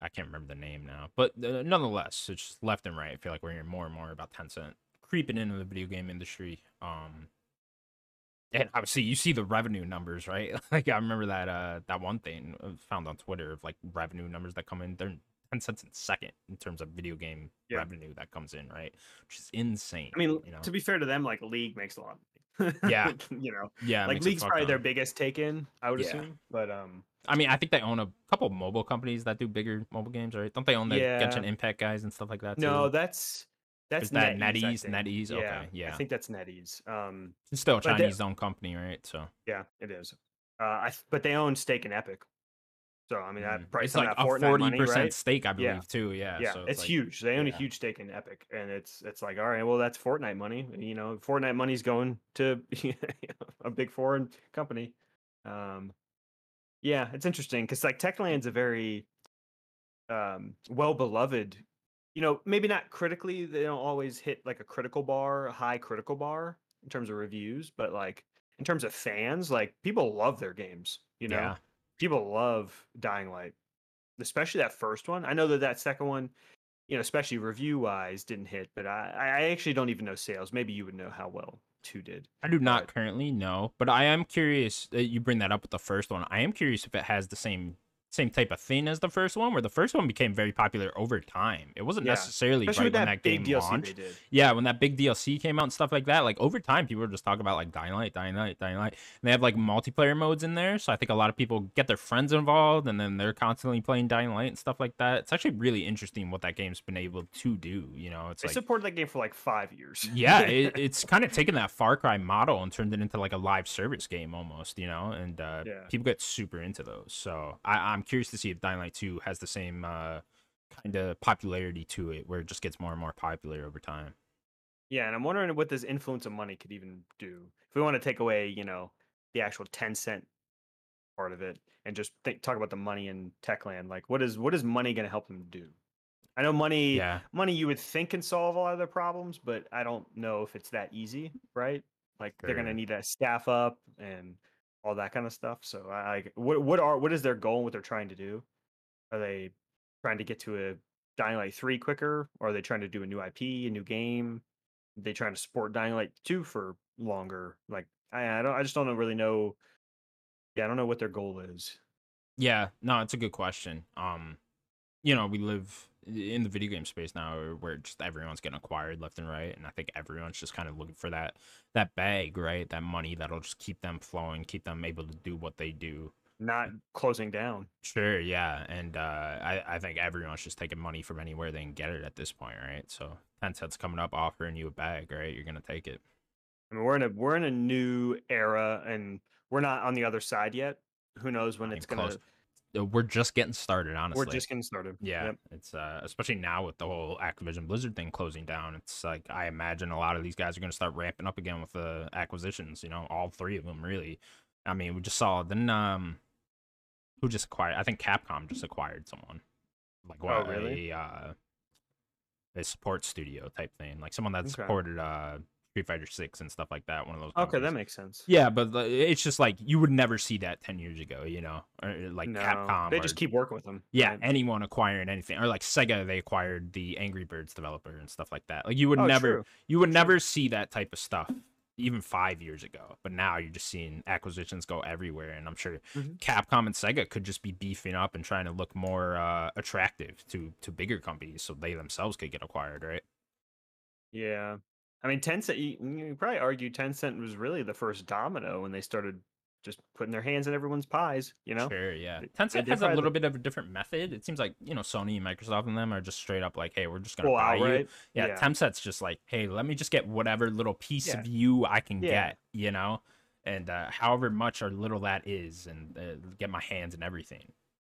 I can't remember the name now, but nonetheless, it's just left and right. I feel like we're hearing more and more about Tencent creeping into the video game industry. And obviously, you see the revenue numbers, right? Like, I remember that that one thing found on Twitter of like revenue numbers that come in. They're 10 cents in second in terms of video game revenue that comes in, right? Which is insane. I mean, you know? To be fair to them, like League makes a lot of money. Yeah. You know? Yeah. Like League's probably their biggest take in, I would assume. But I mean, I think they own a couple mobile companies that do bigger mobile games, right? Don't they own the Genshin Impact guys and stuff like that too? No, that's NetEase. NetEase, okay, yeah. I think that's NetEase. It's still a Chinese-owned company, right? So yeah, it is. But they own stake in Epic. So I mean, that price on like that Fortnite 40% right? stake, I believe, too. Yeah, yeah. So it's like, huge. They own a huge stake in Epic, and it's like, all right, well, that's Fortnite money. You know, Fortnite money's going to a big foreign company. Yeah, it's interesting because like Techland's a very well beloved. You know, maybe not critically, they don't always hit like a critical bar, a high critical bar in terms of reviews, but like in terms of fans, like people love their games, you know, people love Dying Light, especially that first one. I know that second one, you know, especially review wise didn't hit, but I actually don't even know sales. Maybe you would know how well two did. I do not currently know, but I am curious that you bring that up with the first one. I am curious if it has the same type of thing as the first one, where the first one became very popular over time. It wasn't necessarily especially right when that game DLC launched. Yeah, when that big DLC came out and stuff like that, like over time, people were just talking about like Dying Light. And they have like multiplayer modes in there, so I think a lot of people get their friends involved, and then they're constantly playing Dying Light and stuff like that. It's actually really interesting what that game's been able to do. You know, it's they like supported that game for like 5 years. Yeah, it's kind of taken that Far Cry model and turned it into like a live service game almost. You know, and people get super into those. So I'm curious to see if Dying Light 2 has the same kind of popularity to it, where it just gets more and more popular over time. Yeah, and I'm wondering what this influence of money could even do. If we want to take away, you know, the actual Tencent part of it and just talk about the money in Techland, like what is money going to help them do? I know money you would think can solve a lot of their problems, but I don't know if it's that easy, right? Like they're going to need to staff up and all that kind of stuff. So what is their goal and what they're trying to do? Are they trying to get to a Dying Light 3 quicker? Or are they trying to do a new IP, a new game? Are they trying to support Dying Light 2 for longer? Like I just don't really know. Yeah, I don't know what their goal is. Yeah, no, it's a good question. You know, we live in the video game space now where just everyone's getting acquired left and right, and I think everyone's just kind of looking for that bag, right? That money that'll just keep them flowing, keep them able to do what they do, not closing down. Sure, yeah. And I think everyone's just taking money from anywhere they can get it at this point, right? So Tencent's coming up offering you a bag, right? You're gonna take it. I mean, we're in a new era, and we're not on the other side yet. Who knows when it's gonna close. We're just getting started, honestly. We're just getting started. Yeah, yep. It's especially now with the whole Activision Blizzard thing closing down. It's like I imagine a lot of these guys are going to start ramping up again with the acquisitions. You know, all three of them really. I mean, we just saw then who just acquired? I think Capcom just acquired someone. Like what? Oh, really? A support studio type thing, like someone that supported Street Fighter 6 and stuff like that, one of those companies. Okay, that makes sense. Yeah, but it's just like you would never see that 10 years ago, you know, or like no, Capcom. They just keep working with them. Yeah, right? Anyone acquiring anything, or like Sega, they acquired the Angry Birds developer and stuff like that. Like you would never see that type of stuff even 5 years ago. But now you're just seeing acquisitions go everywhere, and I'm sure Capcom and Sega could just be beefing up and trying to look more attractive to bigger companies so they themselves could get acquired, right? Yeah. I mean, Tencent, you probably argue Tencent was really the first domino when they started just putting their hands in everyone's pies, you know? Sure, yeah. Tencent has a little bit of a different method. It seems like, you know, Sony and Microsoft and them are just straight up like, hey, we're just going to buy you. Yeah, Tencent's just like, hey, let me just get whatever little piece of you I can get, you know? And however much or little that is, and get my hands in everything.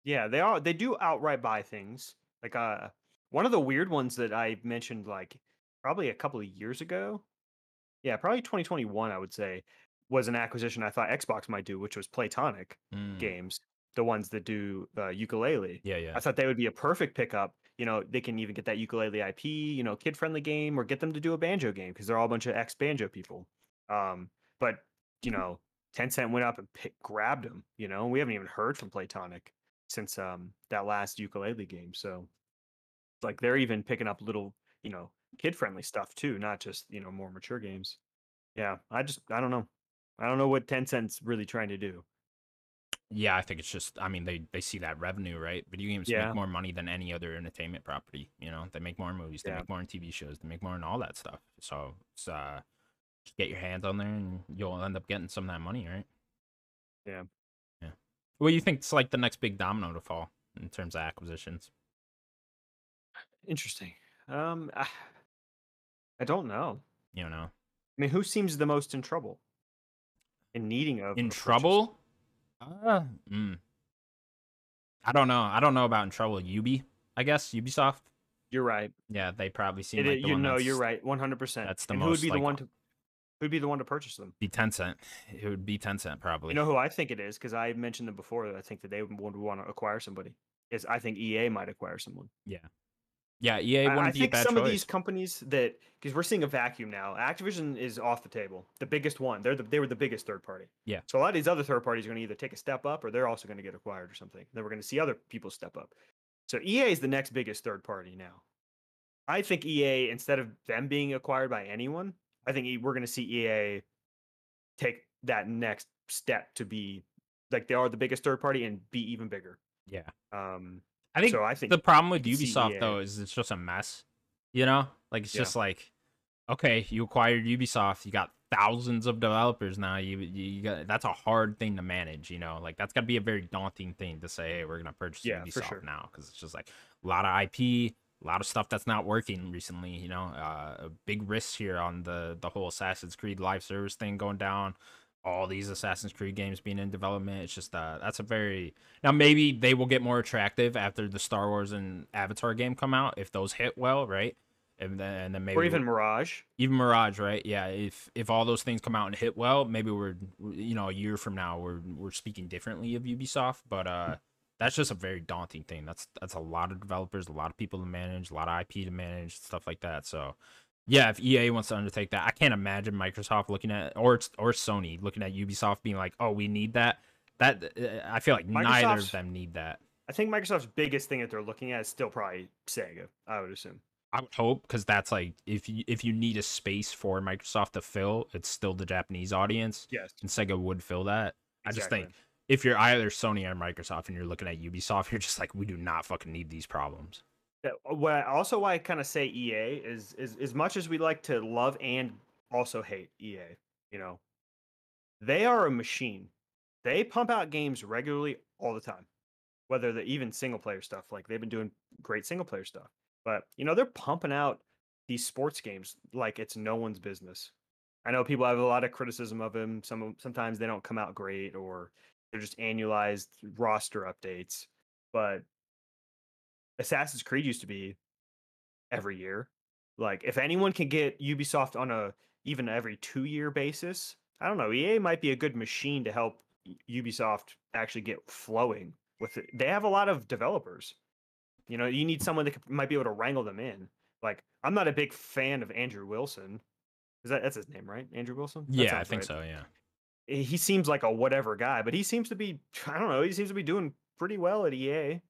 Yeah, they do outright buy things. Like, one of the weird ones that I mentioned, like, probably a couple of years ago, probably 2021, I would say, was an acquisition I thought Xbox might do, which was Playtonic Games, the ones that do Yooka-Laylee. I thought they would be a perfect pickup you know, they can even get that ukulele IP, you know, kid-friendly game, or get them to do a banjo game because they're all a bunch of ex-banjo people. But, you know, Tencent went up and grabbed them, you know. We haven't even heard from Playtonic since that last ukulele game. So, like, they're even picking up little, you know, kid-friendly stuff too, not just, you know, more mature games. Yeah, I don't know. I don't know what Tencent's really trying to do. Yeah, I think it's just, I mean, they see that revenue, right? Video games make more money than any other entertainment property, you know? They make more movies, they make more in TV shows, they make more in all that stuff. So, it's, just get your hands on there and you'll end up getting some of that money, right? Yeah. Yeah. What do you think's like the next big domino to fall in terms of acquisitions? Interesting. I don't know. You don't know? I mean, who seems the most in trouble? In needing of... In trouble? I don't know. I don't know about in trouble. Ubisoft. You're right. Yeah, they probably seem like the one. No, you're right. 100%. That's the most. Who would be the one to? Who'd be the one to purchase them? Be Tencent. It would be Tencent probably. You know who I think it is, because I mentioned them before. That I think that they would want to acquire somebody. Is I think EA might acquire someone. Yeah. Yeah, EA wouldn't be a bad choice. I think some of these companies that, because we're seeing a vacuum now. Activision is off the table. The biggest one. They were the biggest third party. Yeah. So a lot of these other third parties are going to either take a step up, or they're also going to get acquired or something. Then we're going to see other people step up. So EA is the next biggest third party now. I think EA, instead of them being acquired by anyone, I think we're going to see EA take that next step to be, like, they are the biggest third party and be even bigger. Yeah. I think the problem with Ubisoft though is it's just a mess, you know. Like it's just like, okay, you acquired Ubisoft, you got thousands of developers now. You got, that's a hard thing to manage, you know. Like that's got to be a very daunting thing to say, hey, we're gonna purchase Ubisoft now, because it's just like a lot of IP, a lot of stuff that's not working recently, you know. A big risk here on the whole Assassin's Creed live service thing going down. All these Assassin's Creed games being in development. It's just that's a very... Now, maybe they will get more attractive after the Star Wars and Avatar game come out, if those hit well, right? And then maybe... Or even Mirage. Even Mirage, right? Yeah, if all those things come out and hit well, maybe we're, you know, a year from now, we're speaking differently of Ubisoft, but that's just a very daunting thing. That's a lot of developers, a lot of people to manage, a lot of IP to manage, stuff like that, so... Yeah, if EA wants to undertake that, I can't imagine Microsoft looking at, or Sony looking at Ubisoft being like, "Oh, we need that." I feel like neither of them need that. I think Microsoft's biggest thing that they're looking at is still probably Sega. I would assume. I would hope, because that's like if you need a space for Microsoft to fill, it's still the Japanese audience. Yes, and Sega would fill that. Exactly. I just think if you're either Sony or Microsoft and you're looking at Ubisoft, you're just like, we do not fucking need these problems. Also, why I kind of say EA is as much as we like to love and also hate EA, you know, they are a machine. They pump out games regularly all the time, whether they're even single player stuff. Like they've been doing great single player stuff, but you know, they're pumping out these sports games like it's no one's business. I know people have a lot of criticism of them. Sometimes they don't come out great, or they're just annualized roster updates, but Assassin's Creed used to be every year. Like if anyone can get Ubisoft on a even every 2 year basis, I don't know, EA might be a good machine to help Ubisoft actually get flowing with it. They have a lot of developers, you know. You need someone that might be able to wrangle them in. Like I'm not a big fan of Andrew Wilson. Is that's his name, right? Andrew Wilson? Yeah, I think so. Yeah, he seems like a whatever guy, but he seems to be, I don't know, he seems to be doing pretty well at EA.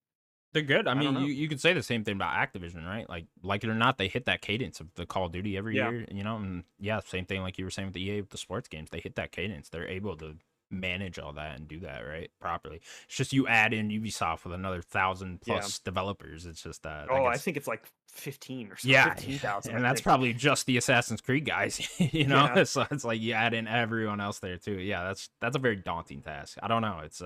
They're good. I mean, you could say the same thing about Activision, right? Like it or not, they hit that cadence of the Call of Duty every year, you know? And yeah, same thing like you were saying with the EA with the sports games. They hit that cadence. They're able to manage all that and do that, right, properly. It's just you add in Ubisoft with another 1,000-plus developers. It's just that. Oh, I think it's like 15 or something. Yeah, 15,000. And that's probably just the Assassin's Creed guys, you know? Yeah. So it's like you add in everyone else there, too. Yeah, that's a very daunting task. I don't know. It's...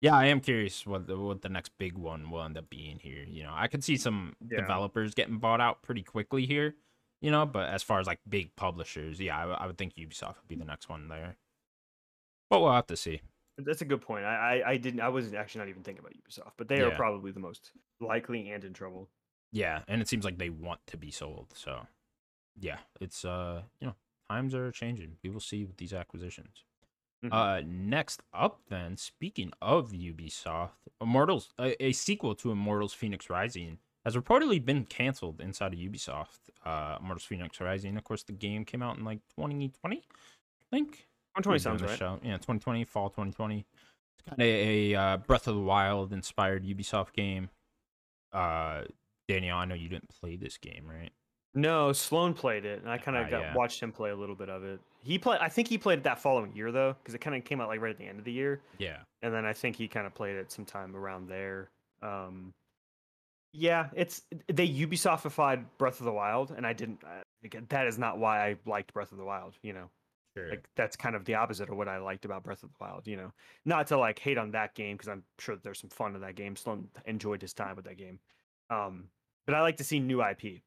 Yeah, I am curious what the next big one will end up being here. You know, I could see some developers getting bought out pretty quickly here, you know, but as far as like big publishers, yeah, I would think Ubisoft would be the next one there. But we'll have to see. That's a good point. I wasn't actually not even thinking about Ubisoft, but they are probably the most likely and in trouble. Yeah, and it seems like they want to be sold. So yeah, it's you know, times are changing. We will see with these acquisitions. Next up then, speaking of Ubisoft, a sequel to Immortals: Fenyx Rising has reportedly been canceled inside of Ubisoft. Immortals Phoenix Rising, of course, the game came out in like 2020, I think. 2020 sounds right. Show. Yeah, 2020, fall 2020. It's kind of a Breath of the Wild inspired Ubisoft game. Daniel, I know you didn't play this game, right? No, Sloan played it, and I kind of watched him play a little bit of it. He played, I think he played it that following year though, because it kind of came out like right at the end of the year. Yeah. And then I think he kind of played it sometime around there. Yeah, they Ubisoftified Breath of the Wild, and I didn't. That is not why I liked Breath of the Wild. You know, sure. Like that's kind of the opposite of what I liked about Breath of the Wild. You know, not to like hate on that game because I'm sure that there's some fun in that game. Sloan enjoyed his time with that game, but I like to see new IP.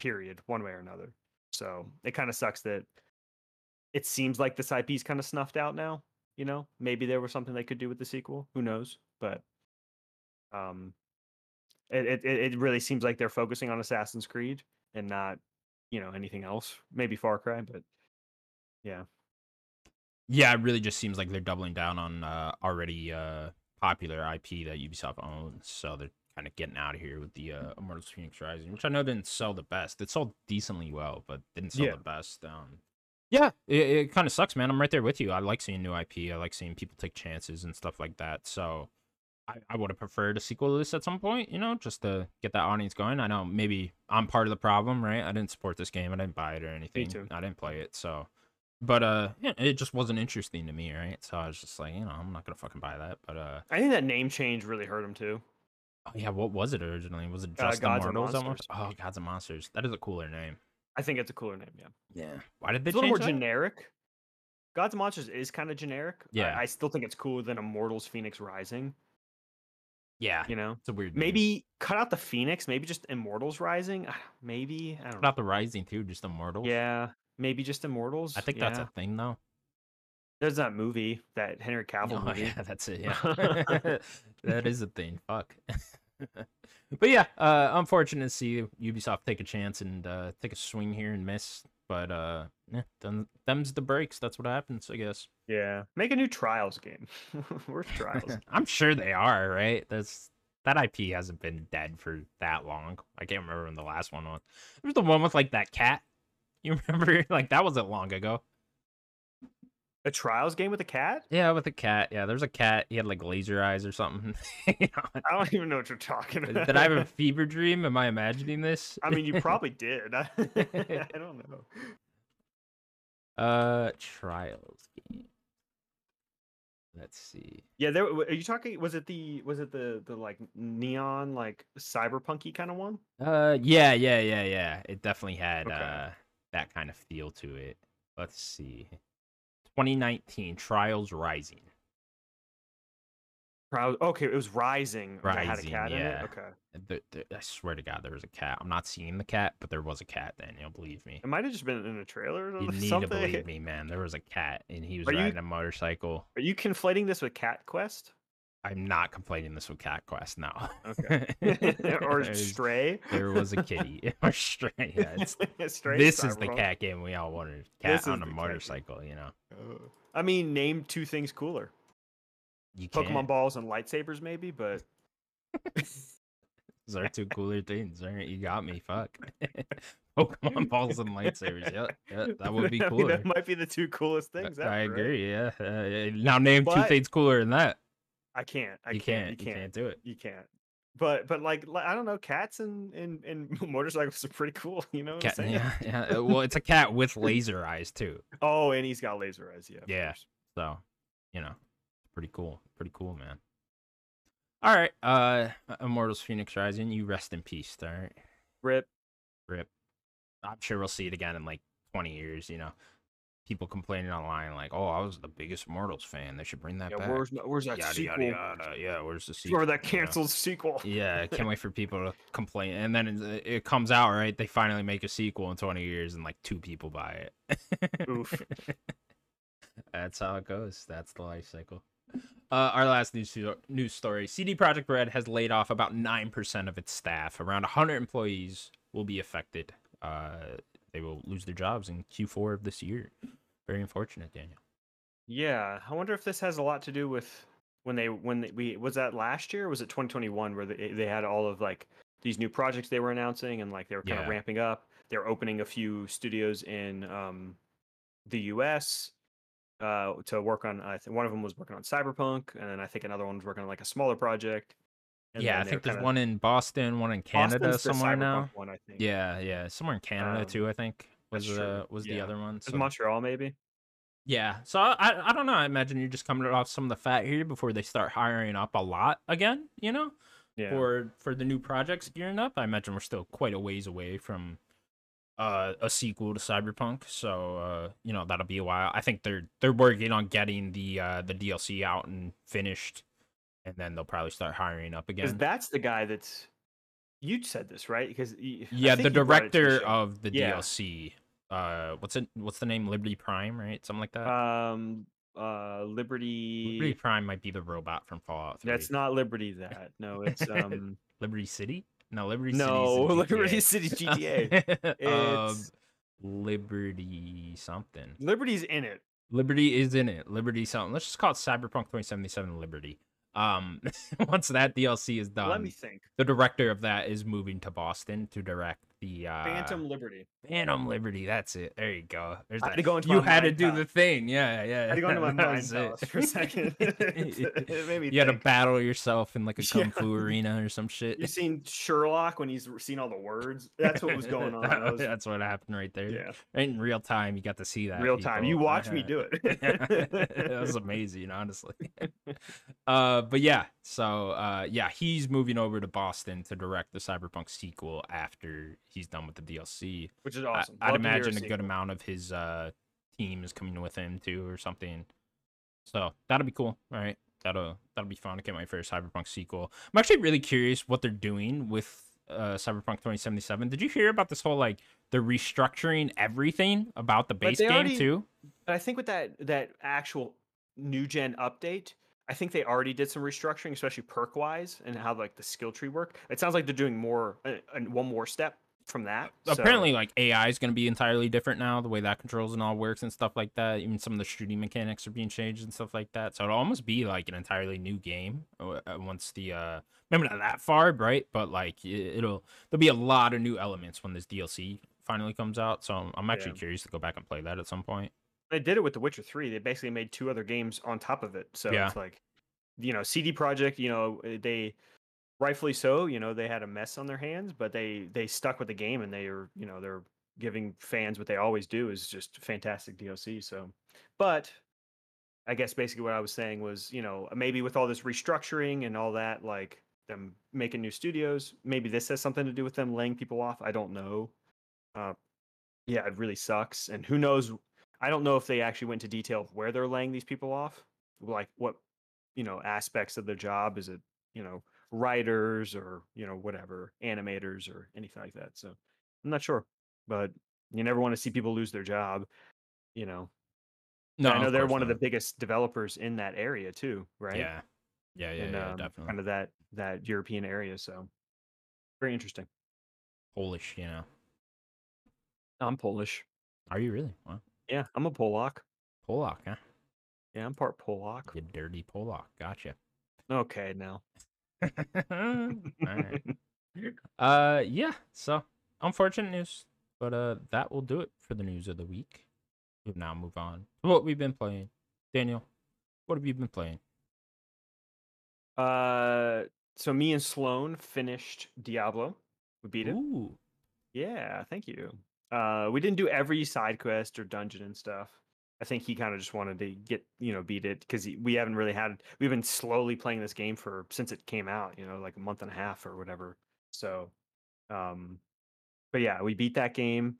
Period, one way or another. So it kind of sucks that it seems like this IP is kind of snuffed out now. You know, maybe there was something they could do with the sequel. Who knows? But it really seems like they're focusing on Assassin's Creed and not, you know, anything else. Maybe Far Cry, but yeah. Yeah, it really just seems like they're doubling down on already popular IP that Ubisoft owns. So they're kind of getting out of here with the Immortals Phoenix Rising, which I know didn't sell the best. It sold decently well, but didn't sell the best. Yeah, it kind of sucks, man. I'm right there with you. I like seeing new IP. I like seeing people take chances and stuff like that. So I would have preferred a sequel to this at some point, you know, just to get that audience going. I know maybe I'm part of the problem, right? I didn't support this game. I didn't buy it or anything. Me too. I didn't play it. So, but yeah, it just wasn't interesting to me, right? So I was just like, you know, I'm not gonna fucking buy that. But I think that name change really hurt him too. Oh, yeah, what was it originally? Was it just Gods and Monsters? Oh, Gods and Monsters. That is a cooler name. I think it's a cooler name, yeah. Yeah. Why did they change it? It's a little more generic. Gods and Monsters is kind of generic. Yeah. I still think it's cooler than Immortals Phoenix Rising. Yeah. You know? It's a weird name. Maybe cut out the Phoenix. Maybe just Immortals Rising. Maybe. I don't know. Cut out the Rising, too. Just Immortals. Yeah. Maybe just Immortals. I think that's a thing, though. There's that movie, that Henry Cavill movie. Yeah, that's it. Yeah, that is a thing. Fuck. But yeah, unfortunate to see Ubisoft take a chance and take a swing here and miss. But yeah, them's the breaks. That's what happens, I guess. Yeah, make a new Trials game. We're Trials. I'm sure they are, right? That IP hasn't been dead for that long. I can't remember when the last one was. It was the one with like that cat. You remember? Like that wasn't long ago. A Trials game with a cat? Yeah, with a cat. Yeah, there's a cat. He had like laser eyes or something. You know? I don't even know what you're talking about. Did I have a fever dream? Am I imagining this? I mean, you probably did. I don't know. Trials game. Let's see. Yeah, there. Are you talking? Was it the like neon like cyberpunky kind of one? Yeah. It definitely had that kind of feel to it. Let's see. 2019 Trials Rising. Okay, it was Rising. That had a cat in it? Okay. I swear to God, there was a cat. I'm not seeing the cat, but there was a cat, Daniel. Believe me. It might have just been in a trailer or something. You need to believe me, man. There was a cat, and he was riding a motorcycle. Are you conflating this with Cat Quest? I'm not conflating this with Cat Quest now. Okay. Or Stray. There was a kitty. Or Stray. Yeah, Stray. This is the cat game we all wanted. Cat on a motorcycle, you know. I mean, name two things cooler. You Pokemon can't. Balls and lightsabers, maybe, but those are two cooler things, right? You got me. Fuck. Pokemon balls and lightsabers. Yeah, that would be cool. I mean, that might be the two coolest things ever. I agree. Right? Yeah. Now name two things cooler than that. I can't. You can't do it. You can't. But like I don't know, cats and motorcycles are pretty cool. You know what I'm saying? Yeah. Well, it's a cat with laser eyes too. Oh, and he's got laser eyes. Yeah. So, you know, pretty cool. Pretty cool, man. All right. Immortals Phoenix Rising. You rest in peace. All right. Rip. I'm sure we'll see it again in like 20 years. You know. People complaining online, like, "Oh, I was the biggest Mortals fan. They should bring that back." Where's that sequel? Yada. Yeah, where's the sequel? Or that canceled sequel? Yeah, can't wait for people to complain. And then it comes out, right? They finally make a sequel in 20 years, and like two people buy it. Oof. That's how it goes. That's the life cycle. Our last news story: CD Projekt Red has laid off about 9% of its staff. Around 100 employees will be affected. They will lose their jobs in Q4 of this year. Very unfortunate, Daniel. Yeah, I wonder if this has a lot to do with when they was that last year? Or was it 2021 where they had all of like these new projects they were announcing, and like they were kind of ramping up. They're opening a few studios in the US to work on. I think one of them was working on Cyberpunk, and then I think another one was working on like a smaller project. And I think there's one in Boston, one in Canada somewhere now. One, I think. Yeah, somewhere in Canada too. I think was the other one. So. Montreal maybe. Yeah, so I don't know. I imagine you're just coming off some of the fat here before they start hiring up a lot again. You know, for the new projects gearing up. I imagine we're still quite a ways away from a sequel to Cyberpunk. So you know that'll be a while. I think they're working on getting the DLC out and finished. And then they'll probably start hiring up again. Because that's the guy that's... You said this, right? Because the director of the DLC. What's the name? Liberty Prime, right? Something like that? Liberty Prime might be the robot from Fallout 3. That's not Liberty that. No, it's... Liberty City? No, Liberty City. No, Liberty City GTA. It's... Liberty something. Liberty's in it. Liberty is in it. Liberty something. Let's just call it Cyberpunk 2077 Liberty. Once that DLC is done, let me think. The director of that is moving to Boston to direct the Phantom Liberty. That's it. There you go. There's I had to do the thing. Yeah. I had to go into my mind for a second. It made me you had to battle yourself in like a kung fu arena or some shit. You've seen Sherlock when he's seen all the words. That's what was going on. That's what happened right there. Yeah, in real time, you got to see that. Real time, you watched me do it. That was amazing, honestly. But yeah, so he's moving over to Boston to direct the Cyberpunk sequel after he's done with the DLC, which is awesome. I'd imagine a good amount of his team is coming with him too, or something. So that'll be cool. All right, that'll be fun to get my first Cyberpunk sequel. I'm actually really curious what they're doing with Cyberpunk 2077. Did you hear about this whole like they're restructuring everything about the base game too? But I think with that actual new gen update, I think they already did some restructuring, especially perk wise and how like the skill tree work. It sounds like they're doing more and one more step from that. Apparently, so. Like AI is going to be entirely different now, the way that controls and all works and stuff like that. Even some of the shooting mechanics are being changed and stuff like that. So it'll almost be like an entirely new game once the maybe not that far, right? But like there'll be a lot of new elements when this DLC finally comes out. So I'm actually curious to go back and play that at some point. They did it with The Witcher 3. They basically made two other games on top of it. So it's like, you know, CD Projekt, you know, they rightfully so, you know, they had a mess on their hands, but they stuck with the game, and they are, you know, they're giving fans what they always do, is just fantastic DLC. So, but I guess basically what I was saying was, you know, maybe with all this restructuring and all that, like them making new studios, maybe this has something to do with them laying people off. I don't know. Yeah, it really sucks. And who knows? I don't know if they actually went to detail of where they're laying these people off, like what, you know, aspects of their job. Is it, you know, writers or, you know, whatever, animators or anything like that. So I'm not sure, but you never want to see people lose their job, you know. No, I know they're one of the biggest developers in that area too, right? Yeah, definitely. Kind of that European area. So very interesting. Polish, you know. I'm Polish. Are you really? Wow. Yeah, I'm a Polak. Polak, huh? Yeah, I'm part Polak. You dirty Polak. Gotcha. Okay, now. All right. Yeah, so unfortunate news. But that will do it for the news of the week. We'll now move on to what we've been playing. Daniel, what have you been playing? So me and Sloan finished Diablo. We beat it. Ooh. Yeah, thank you. We didn't do every side quest or dungeon and stuff. I think he kind of just wanted to get, you know, beat it, because we've been slowly playing this game since it came out, you know, like a month and a half or whatever. So, but yeah, we beat that game.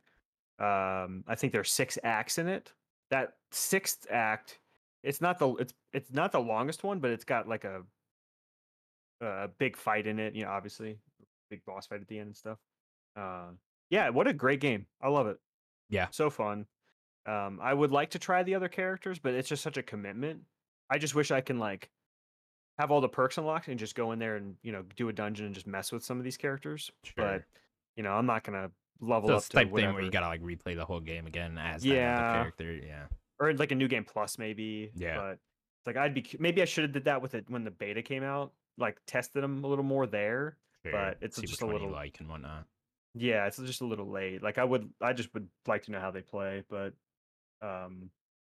I think there's 6 acts in it. That 6th act, it's not the longest one, but it's got like a big fight in it, you know, obviously big boss fight at the end and stuff. Yeah, what a great game. I love it. Yeah. So fun. I would like to try the other characters, but it's just such a commitment. I just wish I can like have all the perks unlocked and just go in there and, you know, do a dungeon and just mess with some of these characters. Sure. But, you know, I'm not going to level up to whatever. It's the type thing where you got to like replay the whole game again as that other character. Yeah. Or like a new game plus maybe. Yeah. But it's like maybe I should have did that with it when the beta came out, like tested them a little more there. fair. But it's Super just a little like and whatnot. Yeah, it's just a little late. Like I just would like to know how they play, but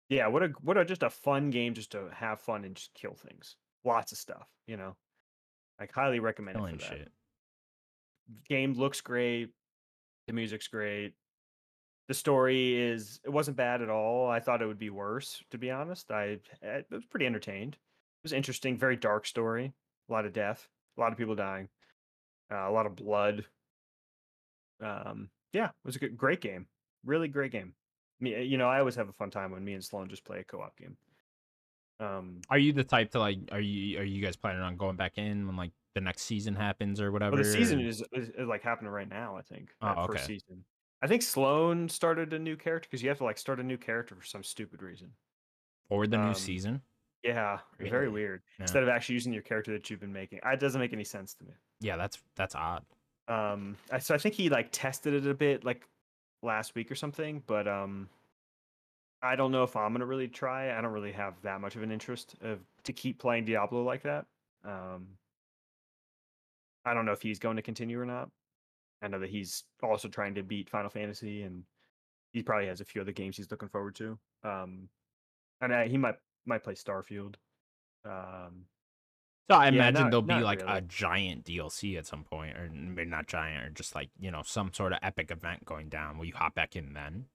yeah, what a just a fun game just to have fun and just kill things. Lots of stuff, you know. Like highly recommend it for that. Shit. Game looks great. The music's great. The story wasn't bad at all. I thought it would be worse, to be honest. I was pretty entertained. It was interesting, very dark story. A lot of death, a lot of people dying, a lot of blood. Yeah, it was a great game. Really great game. You know, I always have a fun time when me and Sloan just play a co-op game. Are you the type to like? Are you guys planning on going back in when like the next season happens or whatever? Well, the season is like happening right now, I think. Oh, okay. First season. I think Sloan started a new character because you have to like start a new character for some stupid reason. Or the new season. Yeah, really? Very weird. Yeah. Instead of actually using your character that you've been making, it doesn't make any sense to me. Yeah, that's odd. So I think he like tested it a bit like last week or something, but I don't know if I'm gonna really try. I don't really have that much of an interest to keep playing Diablo like that. I don't know if he's going to continue or not. I know that he's also trying to beat Final Fantasy, and he probably has a few other games he's looking forward to. He might play Starfield. So I imagine there'll be like really a giant DLC at some point, or maybe not giant, or just like, you know, some sort of epic event going down. Will you hop back in then?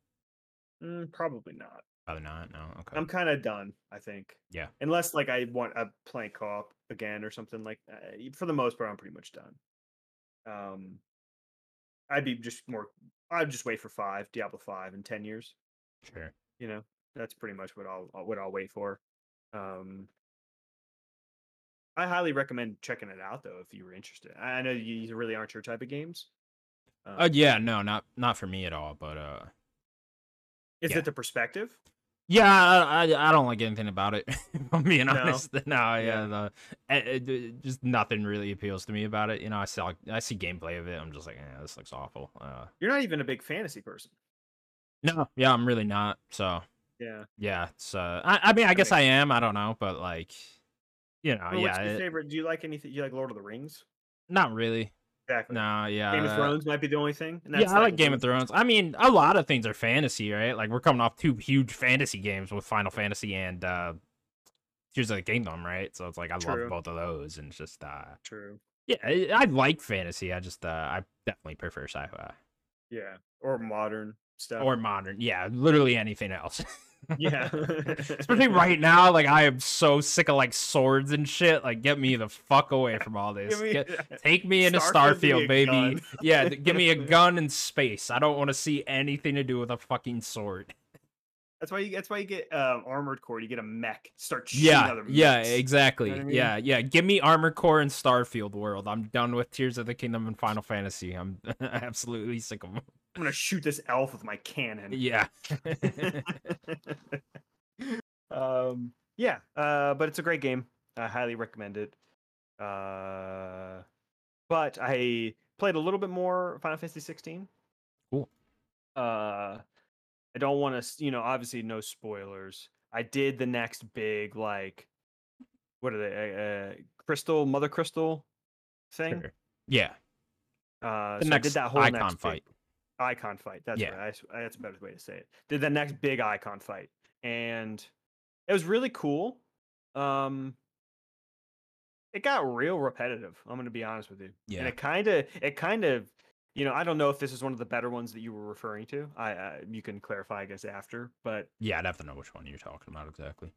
Probably not. Probably not. No. Okay. I'm kind of done, I think. Yeah. Unless like I want to play co-op again or something like that. For the most part, I'm pretty much done. I'd just wait for Diablo 5 in 10 years. Sure. You know, that's pretty much what I'll wait for. I highly recommend checking it out though if you were interested. I know these really aren't your type of games. Yeah, no, not for me at all, but is it the perspective? Yeah, I don't like anything about it. If I'm being honest. Just nothing really appeals to me about it. You know, I see gameplay of it. I'm just like, this looks awful. You're not even a big fantasy person. No, yeah, I'm really not. So yeah. It's I mean, I guess I am. I don't know, but like, you know, well, yeah. What's your favorite? Do you like anything? You like Lord of the Rings? Not really. Exactly. No, yeah. Game of Thrones might be the only thing. And that's I like Game of Thrones. I mean, a lot of things are fantasy, right? Like, we're coming off two huge fantasy games with Final Fantasy and Tears of the Kingdom, right? So it's like, I love both of those. And it's just, true. Yeah, I like fantasy. I just, I definitely prefer sci-fi. Yeah, or modern stuff. Or modern, yeah, literally anything else. Yeah. Especially right now, like I am so sick of like swords and shit. Like, get me the fuck away from all this. Take me into Starfield, baby. Yeah, give me a gun in space. I don't want to see anything to do with a fucking sword. That's why you get Armored Core. You get a mech. Start shooting other mechs. Yeah, exactly. You know what I mean? Yeah. Give me Armored Core and Starfield World. I'm done with Tears of the Kingdom and Final Fantasy. I'm absolutely sick of them. I'm gonna shoot this elf with my cannon. Yeah. But it's a great game. I highly recommend it. But I played a little bit more Final Fantasy 16. Cool. I don't want to, you know, obviously no spoilers. I did the next big, like, what are they? Mother Crystal thing. Sure. Yeah. I did that whole icon fight. Icon fight. That's right. That's a better way to say it. Did the next big icon fight, and it was really cool. It got real repetitive. I'm going to be honest with you. Yeah. And it kind of, you know, I don't know if this is one of the better ones that you were referring to. You can clarify, I guess, after. But yeah, I'd have to know which one you're talking about exactly.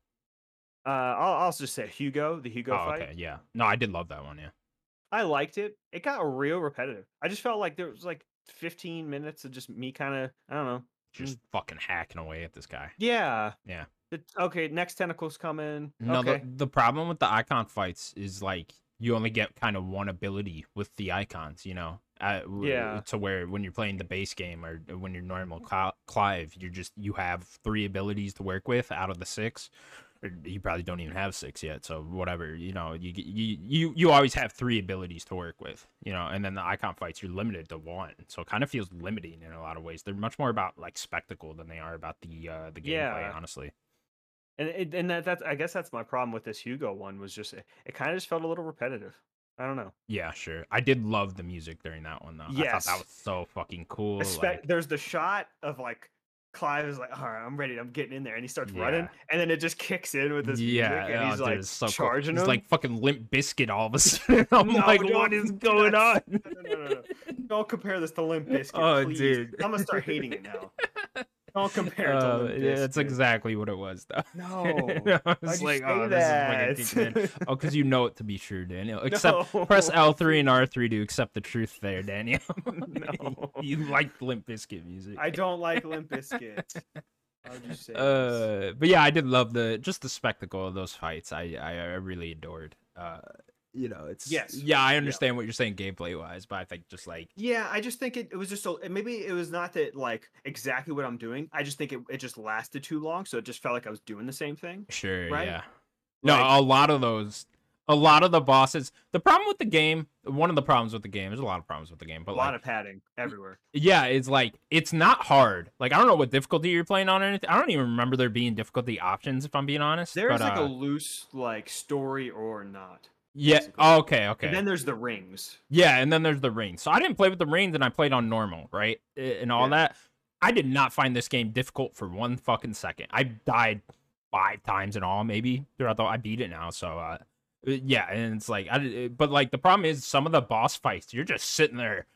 I'll just say the Hugo fight. Okay. Yeah. No, I did love that one. Yeah. I liked it. It got real repetitive. I just felt like there was like 15 minutes of just me kind of, I don't know, just fucking hacking away at this guy. Yeah. Okay, next tentacle's coming. No, okay. The problem with the icon fights is like you only get kind of one ability with the icons, you know. To where when you're playing the base game or when you're normal Clive, you have 3 abilities to work with out of the 6. You probably don't even have 6 yet, so whatever, you know, you always have 3 abilities to work with, you know, and then the icon fights, you're limited to 1, so it kind of feels limiting in a lot of ways. They're much more about like spectacle than they are about the gameplay, honestly. And that's, I guess that's my problem with this Hugo one, was just it kind of just felt a little repetitive. I don't know. Yeah, sure. I did love the music during that one, though. Yes. I thought that was so fucking cool. There's the shot of, like, Clive is like, all right, I'm ready. I'm getting in there. And he starts running. And then it just kicks in with this music. And he's, dude, like, so charging cool. He's, like, fucking Limp Bizkit all of a sudden. I'm like, what is going on? No. Don't compare this to Limp Bizkit, oh, please. Dude. I'm going to start hating it now. Don't compare it to Limp Bizkit. That's exactly what it was, though. No. I was like, oh, that? This is fucking deep, man. Oh, because you know it to be true, Daniel. Except press L3 and R3 to accept the truth there, Daniel. No. You like Limp Bizkit music. I don't like Limp Bizkit. How would you say this? But yeah, I did love the spectacle of those fights. I really adored. You know, it's I understand what you're saying gameplay wise, but I think just like I just think it was just so maybe it was not that like exactly what I'm doing. I just think it just lasted too long, so it just felt like I was doing the same thing. Sure, right? Yeah. Like, no, a lot of the bosses. The problem with the game, one of the problems with the game, there's a lot of problems with the game, but a lot of padding everywhere. Yeah, it's like it's not hard. Like I don't know what difficulty you're playing on or anything. I don't even remember there being difficulty options if I'm being honest. There's like a loose like story or not. Yeah. Oh, okay. And then there's the rings. Yeah, and then there's the rings. So I didn't play with the rings, and I played on normal, right? And all that. I did not find this game difficult for one fucking second. I died 5 times in all, maybe. Throughout I beat it now, so yeah. And it's like, but like the problem is some of the boss fights, you're just sitting there,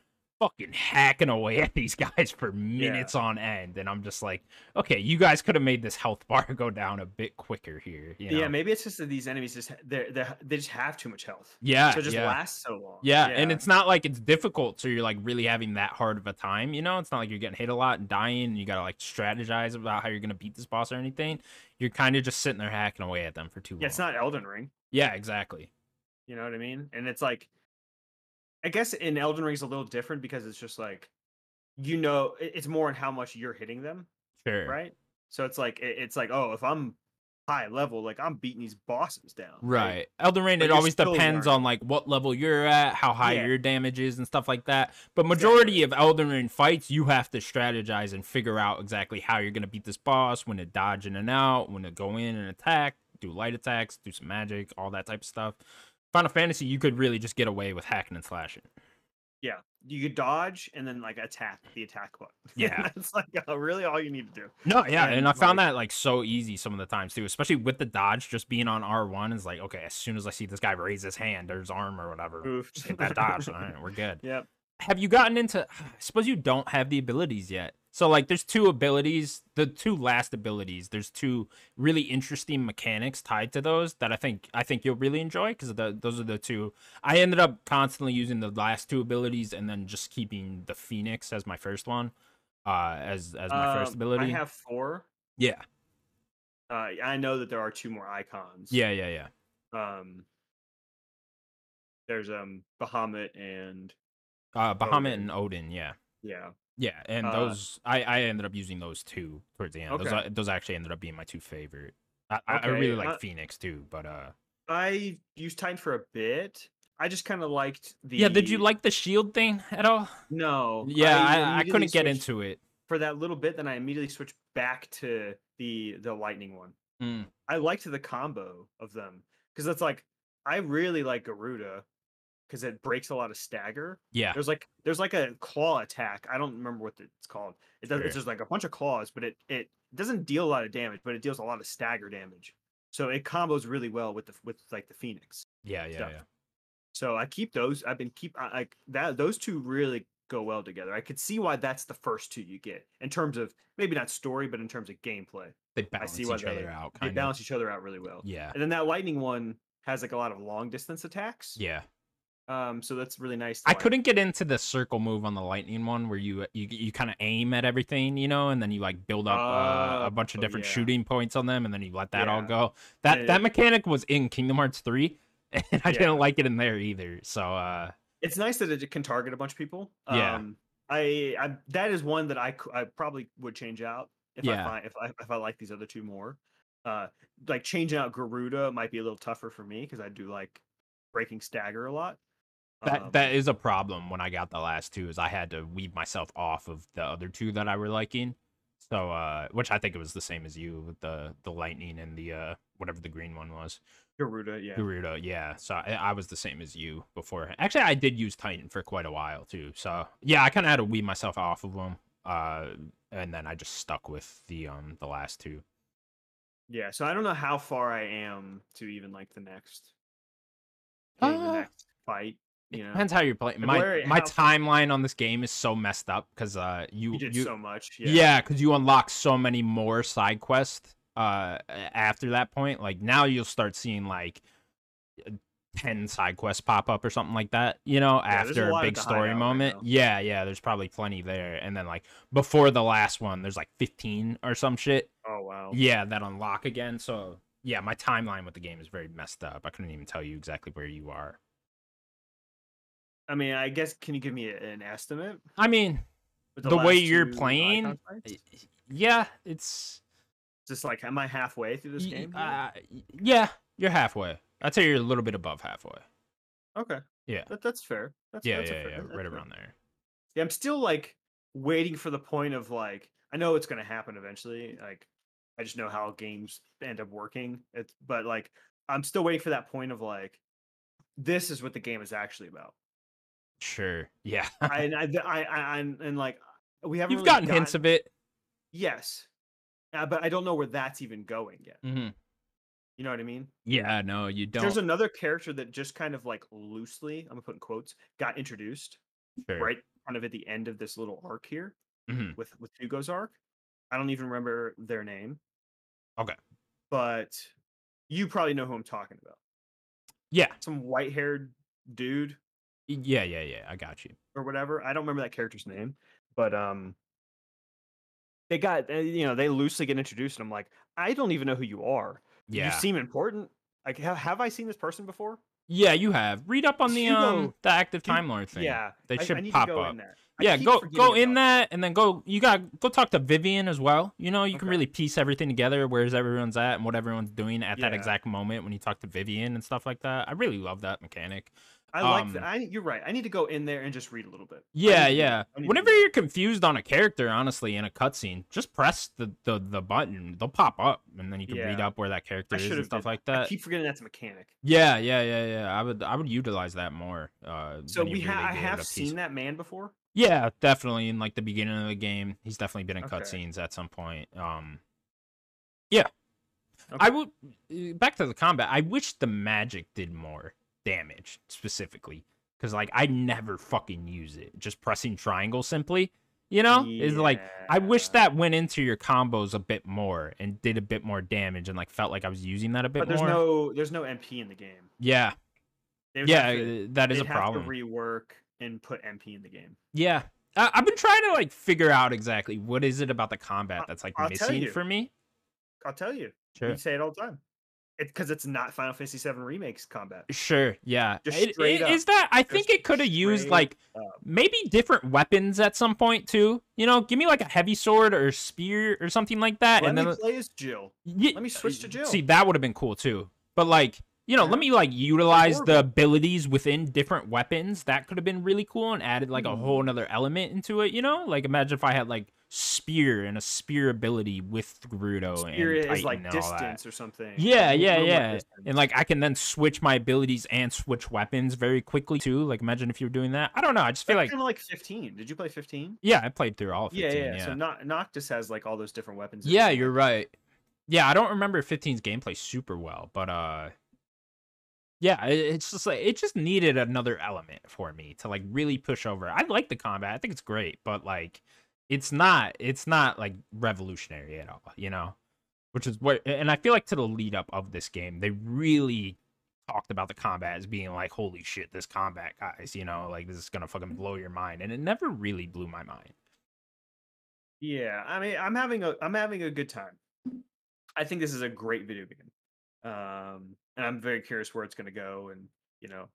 fucking hacking away at these guys for minutes on end, and I'm just like, okay, you guys could have made this health bar go down a bit quicker here, you know? Yeah, maybe it's just that these enemies just they just have too much health, so it just lasts so long. And it's not like it's difficult so you're like really having that hard of a time, you know? It's not like you're getting hit a lot and dying and you gotta like strategize about how you're gonna beat this boss or anything. You're kind of just sitting there hacking away at them for too long. It's not Elden Ring. Yeah, exactly. You know what I mean? And it's like, I guess in Elden Ring is a little different because it's just like, you know, it's more in how much you're hitting them. Sure. Right. So it's like, oh, if I'm high level, like I'm beating these bosses down. Right. Elden Ring, it always depends on like what level you're at, how high your damage is and stuff like that. But majority of Elden Ring fights, you have to strategize and figure out exactly how you're going to beat this boss, when to dodge in and out, when to go in and attack, do light attacks, do some magic, all that type of stuff. Final Fantasy, you could really just get away with hacking and slashing. Yeah, you could dodge and then like attack the attack button. Yeah, that's like really all you need to do. No, yeah, and I found that like so easy some of the times too, especially with the dodge just being on R1. Is like, okay, as soon as I see this guy raise his hand or his arm or whatever, just hit that dodge. All right, we're good. Yep. Have you gotten into? I suppose you don't have the abilities yet. So like there's 2 abilities, the 2 last abilities, there's 2 really interesting mechanics tied to those that I think you'll really enjoy, because those are the 2. I ended up constantly using the last 2 abilities and then just keeping the Phoenix as my first one, as my first ability. I have 4. Yeah. I know that there are 2 more icons. Yeah. There's Bahamut and Odin, yeah. Yeah. Yeah, and those I ended up using those 2 towards the end. Okay. Those actually ended up being my 2 favorite. I really like Phoenix too, but I used Titan for a bit. I just kind of liked the. Yeah, did you like the shield thing at all? No. Yeah, I couldn't get into it for that little bit. Then I immediately switched back to the lightning one. Mm. I liked the combo of them because that's like, I really like Garuda, because it breaks a lot of stagger. Yeah. There's like a claw attack. I don't remember what it's called. It's just like a bunch of claws, but it doesn't deal a lot of damage, but it deals a lot of stagger damage. So it combos really well with the Phoenix. Yeah. So I keep those. Those 2 really go well together. I could see why that's the first 2 you get in terms of maybe not story, but in terms of gameplay. They balance each other out. They balance each other out really well. Yeah. And then that lightning one has like a lot of long distance attacks. Yeah. So that's really nice. I couldn't get into the circle move on the lightning one where you kind of aim at everything, you know, and then you like build up a bunch of different shooting points on them, and then you let that all go. That mechanic was in Kingdom Hearts 3, and I didn't like it in there either. So it's nice that it can target a bunch of people. Yeah. I that is one that I probably would change out if I like these other 2 more. Like changing out Garuda might be a little tougher for me because I do like breaking stagger a lot. That is a problem when I got the last 2, is I had to weed myself off of the other 2 that I were liking. So, which I think it was the same as you with the lightning and the whatever the green one was. Garuda, yeah. Garuda, yeah. So I was the same as you before. Actually, I did use Titan for quite a while too. So yeah, I kind of had to weed myself off of them, and then I just stuck with the last two. Yeah. So I don't know how far I am to even like the next fight. You know? Depends how you're playing. My timeline on this game is so messed up because you did so much. Yeah, because you unlock so many more side quests after that point. Like now you'll start seeing like 10 side quests pop up or something like that, you know, after a big story moment. Right, yeah, there's probably plenty there. And then like before the last one, there's like 15 or some shit. Oh wow. Yeah, that unlock again. So yeah, my timeline with the game is very messed up. I couldn't even tell you exactly where you are. I mean, I guess, can you give me an estimate? I mean, the way you're playing, yeah, it's... Just like, am I halfway through this game? Yeah, you're halfway. I'd say you're a little bit above halfway. Okay. Yeah. That's fair. That's fair. Right around there. Yeah, I'm still, like, waiting for the point of, like, I know it's going to happen eventually. Like, I just know how games end up working. But, like, I'm still waiting for that point of, like, this is what the game is actually about. Sure. Yeah. And like we haven't. You've really gotten hints of it. Yes, but I don't know where that's even going yet. Mm-hmm. You know what I mean? Yeah. No, you don't. There's another character that just kind of like loosely, I'm gonna put in quotes, got introduced right kind of at the end of this little arc here with Hugo's arc. I don't even remember their name. Okay. But you probably know who I'm talking about. Yeah. Some white-haired dude. Yeah, I got you. Or whatever. I don't remember that character's name, but they loosely get introduced, and I'm like, I don't even know who you are. Yeah. You seem important. Like, have I seen this person before? Yeah, you have. Read up on the active time lord thing. Yeah, they should I need pop to go up. In that. Yeah, go in that, and then go. You got go talk to Vivian as well. You know, you can really piece everything together. Where's everyone's at and what everyone's doing at that exact moment when you talk to Vivian and stuff like that. I really love that mechanic. I like that. You're right. I need to go in there and just read a little bit. Yeah. Whenever you're confused on a character, honestly, in a cutscene, just press the button. They'll pop up, and then you can read up where that character is and stuff like that. I keep forgetting that's a mechanic. Yeah. I would utilize that more. So I have seen that man before. Yeah, definitely. In like the beginning of the game, he's definitely been in cutscenes at some point. Yeah. Okay. Back to the combat. I wish the magic did more damage specifically, because like I never fucking use it. Just pressing triangle simply, you know, is like I wish that went into your combos a bit more and did a bit more damage and like felt like I was using that a bit. But there's more. There's no MP in the game. Yeah, that is a problem. Have to rework and put MP in the game. Yeah, I've been trying to like figure out exactly what is it about the combat that's like missing for me. I'll tell you. Sure. You say it all the time. Because it's not Final Fantasy 7 Remake's combat. Sure, yeah. I think it could have used, like, maybe different weapons at some point, too. You know, give me, like, a heavy sword or spear or something like that. Let me play as Jill. Let me switch to Jill. See, that would have been cool, too. But, like, you know, let me, like, utilize the abilities within different weapons. That could have been really cool and added, like, a whole another element into it, you know? Like, imagine if I had, like, spear and a spear ability with Gerudo spear and Titan is like and distance or something. Yeah. And like I can then switch my abilities and switch weapons very quickly too. Like imagine if you were doing that. I don't know. I just feel like kind of like 15. Did you play 15? Yeah, I played through all of 15. Yeah. So Noctis has like all those different weapons. Yeah, you're right. Yeah, I don't remember 15's gameplay super well, but yeah, it's just like it just needed another element for me to like really push over. I like the combat. I think it's great, but like it's not like revolutionary at all, you know, which is what, and I feel like to the lead up of this game, they really talked about the combat as being like, holy shit, this combat, guys, you know, like this is going to fucking blow your mind. And it never really blew my mind. Yeah. I mean, I'm having a good time. I think this is a great video game. And I'm very curious where it's going to go. And, you know,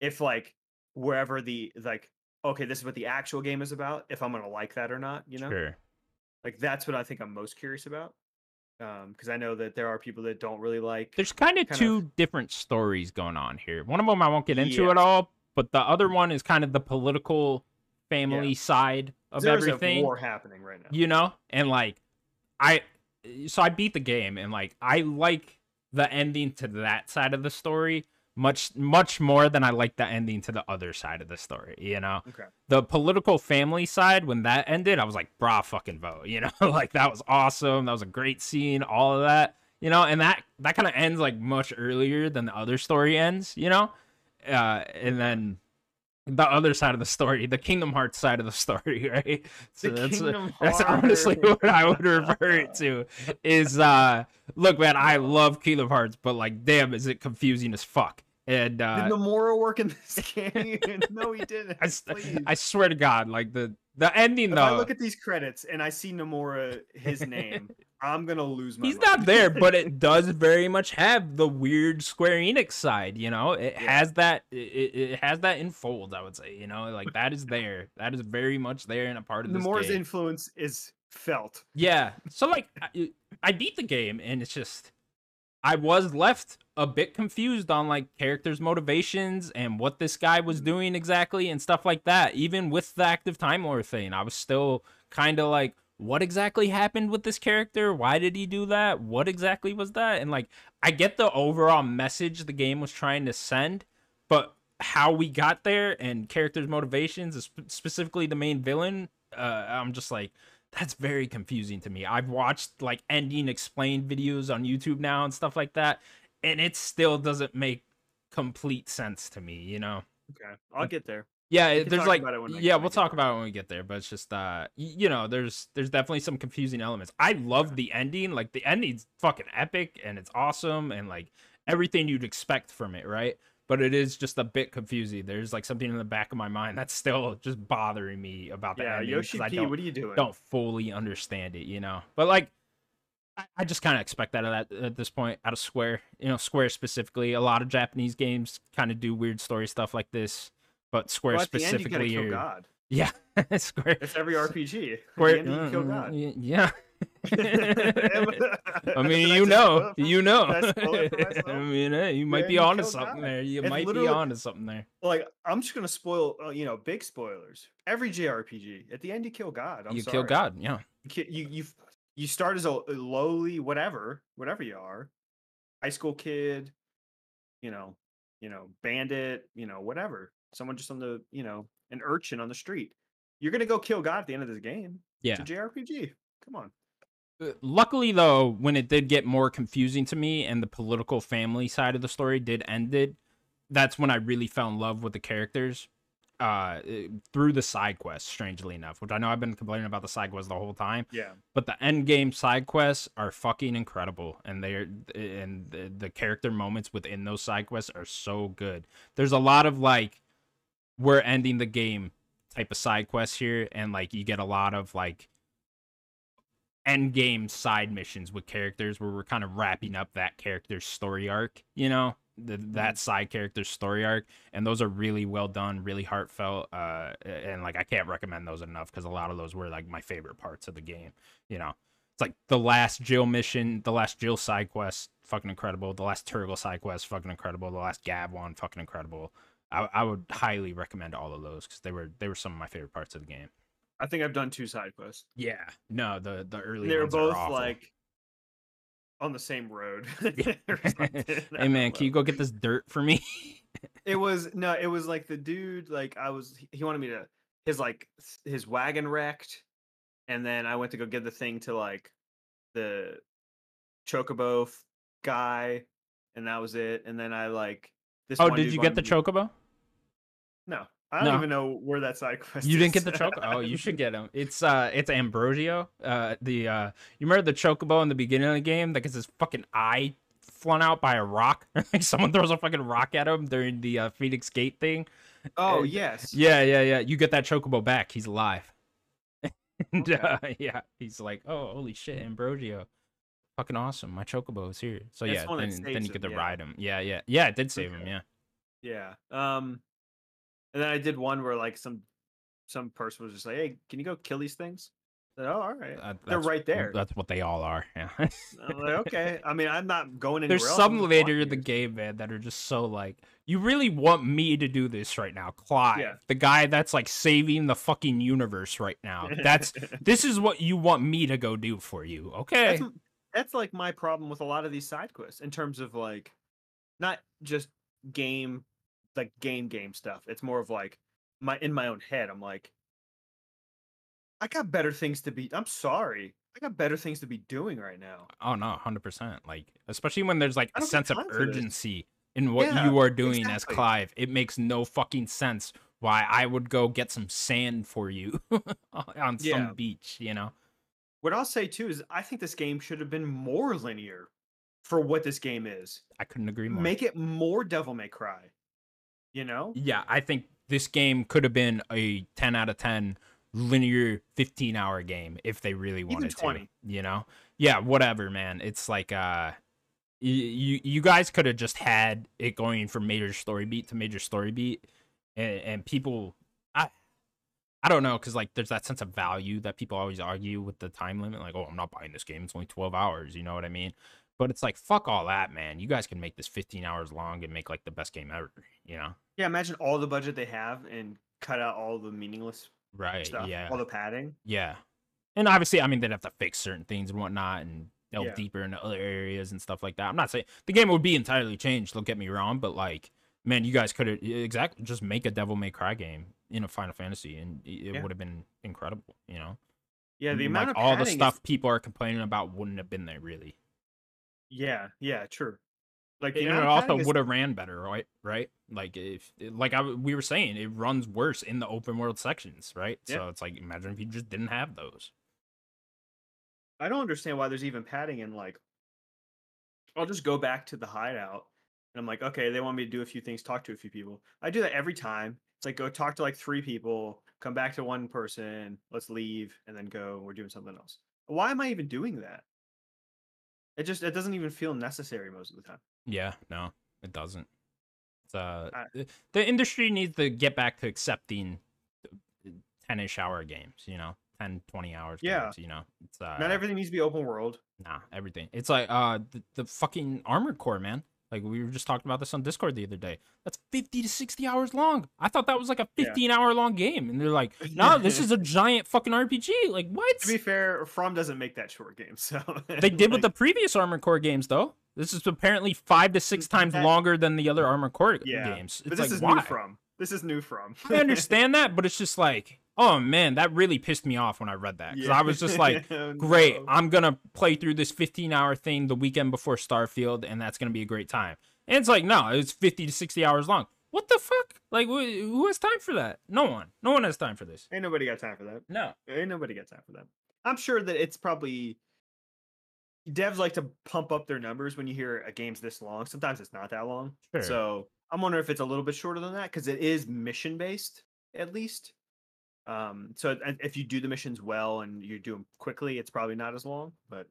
if like wherever the, like, okay, this is what the actual game is about, if I'm going to like that or not, you know? Sure. Like, that's what I think I'm most curious about. Because I know that there are people that don't really like... There's kind of two different stories going on here. One of them I won't get into at all, but the other one is kind of the political family side of everything. There's a war happening right now. You know? And, like, So I beat the game, and like I like the ending to that side of the story much more than I like the ending to the other side of the story, you know? Okay. The political family side, when that ended, I was like, brah, fucking vote, you know? Like, that was awesome. That was a great scene, all of that, you know? And that kind of ends, like, much earlier than the other story ends, you know? And then the other side of the story, the Kingdom Hearts side of the story, right? So that's honestly what I would refer it to is, look, man, I love Kingdom Hearts, but, like, damn, is it confusing as fuck. And did Nomura work in this game? No, he didn't. I swear to God, like the ending, though. If I look at these credits and I see Nomura, his name, I'm going to lose my mind. He's not there, but it does very much have the weird Square Enix side, you know? It has that in fold, I would say, you know? Like, that is there. That is very much there and a part of this game. Nomura's influence is felt. Yeah. So, like, I beat the game, and it's just... I was left a bit confused on, like, characters' motivations and what this guy was doing exactly and stuff like that. Even with the active Time Lord thing, I was still kind of like, what exactly happened with this character? Why did he do that? What exactly was that? And, like, I get the overall message the game was trying to send, but how we got there and characters' motivations, specifically the main villain, I'm just like... That's very confusing to me. I've watched, like, ending explained videos on YouTube now and stuff like that, and it still doesn't make complete sense to me, you know? Okay, I'll get there. Yeah, there's, like, yeah, we'll talk about it when we get there, but it's just, you know, there's definitely some confusing elements. I love the ending. Like, the ending's fucking epic, and it's awesome, and, like, everything you'd expect from it, right? But it is just a bit confusing. There's, like, something in the back of my mind that's still just bothering me about that. Yeah, ending, Yoshi P, what are you doing? Don't fully understand it, you know. But, like, I just kind of expect that at this point out of Square. You know, Square specifically. A lot of Japanese games kind of do weird story stuff like this, but Square specifically. At the end, you gotta kill God. Yeah, Square. It's every RPG. Square, at the end, you kill God. Yeah. I mean, you might be onto something there. You might be onto something there. Like, I'm just gonna spoil, you know, big spoilers. Every JRPG, at the end, you kill God. I'm sorry. You kill God. Yeah. You start as a lowly whatever you are, high school kid, you know, bandit, you know, whatever. Someone just on the, you know, an urchin on the street. You're gonna go kill God at the end of this game. Yeah. It's a JRPG. Come on. Luckily, though, when it did get more confusing to me and the political family side of the story did end it, that's when I really fell in love with the characters through the side quests, strangely enough, which I know I've been complaining about the side quests the whole time. Yeah. But the end game side quests are fucking incredible, and the character moments within those side quests are so good. There's a lot of, like, we're ending the game type of side quests here, and, like, you get a lot of, like, end game side missions with characters where we're kind of wrapping up that character's story arc, you know, that side character's story arc, and those are really well done, really heartfelt, and, like, I can't recommend those enough because a lot of those were, like, my favorite parts of the game, you know. It's like the last Jill mission, the last Jill side quest, fucking incredible, the last Turgle side quest, fucking incredible, the last Gab one, fucking incredible. I would highly recommend all of those because they were some of my favorite parts of the game. I think I've done two side quests. Yeah. No, the early ones are awful. They were both, like, on the same road. Hey, man, can you go get this dirt for me? It was, like, the dude, like, he wanted me to, his wagon wrecked, and then I went to go get the thing to, like, the Chocobo guy, and that was it, and then I, like, this one dude wanted me. Oh, did you get the Chocobo? No. I don't even know where that side quest is. You didn't get the Chocobo? Oh, you should get him. It's Ambrosio. You remember the Chocobo in the beginning of the game that gets his fucking eye flung out by a rock? Someone throws a fucking rock at him during the Phoenix Gate thing. Oh, yes. Yeah. You get that Chocobo back. He's alive. And, yeah, he's like, oh, holy shit, Ambrosio. Fucking awesome. My Chocobo is here. So, yeah, then you get to ride him. Yeah. Yeah, it did save him, yeah. Yeah. And then I did one where, like, some person was just like, hey, can you go kill these things? Oh, all right. They're right there. That's what they all are. Yeah. Okay. I mean, I'm not going anywhere. There's some later in the game, man, that are just so like, you really want me to do this right now, Clive, yeah. The guy that's like saving the fucking universe right now. That's this is what you want me to go do for you. Okay. That's like my problem with a lot of these side quests in terms of like, not just game stuff. It's more of like in my own head. I'm like, I got better things to be doing right now. Oh, no, 100%. Like, especially when there's, like, a sense of urgency in what you are doing as Clive. It makes no fucking sense why I would go get some sand for you on some beach, you know? What I'll say, too, is I think this game should have been more linear for what this game is. I couldn't agree more. Make it more Devil May Cry, you know? Yeah, I think this game could have been a 10 out of 10 linear 15-hour game if they really wanted to, you know? Yeah, whatever, man. It's like you guys could have just had it going from major story beat to major story beat, and people, I don't know, because like there's that sense of value that people always argue with the time limit, like, oh, I'm not buying this game, it's only 12 hours, you know what I mean? But it's like, fuck all that, man. You guys can make this 15 hours long and make like the best game ever, you know? Yeah, imagine all the budget they have and cut out all the meaningless stuff, yeah, all the padding, yeah. And obviously, I mean, they'd have to fix certain things and whatnot and delve deeper into other areas and stuff like that. I'm not saying the game would be entirely changed, don't get me wrong, but like, man, you guys could have just make a Devil May Cry game in a Final Fantasy and it would have been incredible, you know? Yeah, the amount like, of all the stuff people are complaining about wouldn't have been there, really. Yeah, true. Like, you know, it also would have ran better, right? Like, if, like we were saying, it runs worse in the open world sections, right? Yeah. So it's like, imagine if you just didn't have those. I don't understand why there's even padding in, like, I'll just go back to the hideout, and I'm like, okay, they want me to do a few things, talk to a few people. I do that every time. It's like, go talk to, like, 3 people, come back to 1 person, let's leave, and then go, we're doing something else. Why am I even doing that? It doesn't even feel necessary most of the time. Yeah, no, it doesn't. It's, the industry needs to get back to accepting 10-ish hour games, you know, 10, 20 hours. Yeah. Games, you know, it's, not everything needs to be open world. Nah, everything. It's like the fucking Armored Core, man. Like, we were just talking about this on Discord the other day. That's 50 to 60 hours long. I thought that was like a 15-hour long game. And they're like, no, this is a giant fucking RPG. Like, what? To be fair, From doesn't make that short game. So they did with the previous Armored Core games, though. This is apparently 5 to 6 times longer than the other Armored Core games. It's but this like, is why? New From. This is New From. I understand that, but it's just like, oh, man, that really pissed me off when I read that. Because I was just like, great, no. I'm going to play through this 15-hour thing the weekend before Starfield, and that's going to be a great time. And it's like, no, it's 50 to 60 hours long. What the fuck? Like, who has time for that? No one. No one has time for this. Ain't nobody got time for that. No. Ain't nobody got time for that. I'm sure that it's probably... Devs like to pump up their numbers when you hear a game's this long. Sometimes it's not that long. Sure. So I'm wondering if it's a little bit shorter than that, because it is mission-based, at least. So if you do the missions well and you do them quickly, it's probably not as long. But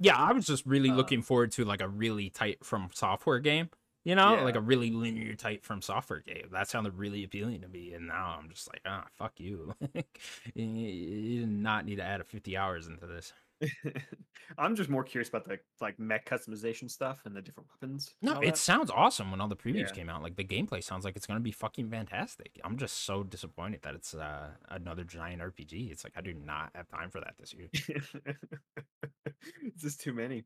yeah, I was just really looking forward to like a really tight From Software game. You know, like a really linear type From Software game. That sounded really appealing to me, and now I'm just like, ah, oh, fuck you. You did not need to add 50 hours into this. I'm just more curious about the like mech customization stuff and the different weapons. No, it sounds awesome when all the previews came out. Like the gameplay sounds like it's gonna be fucking fantastic. I'm just so disappointed that it's another giant RPG. It's like I do not have time for that this year. It's just too many.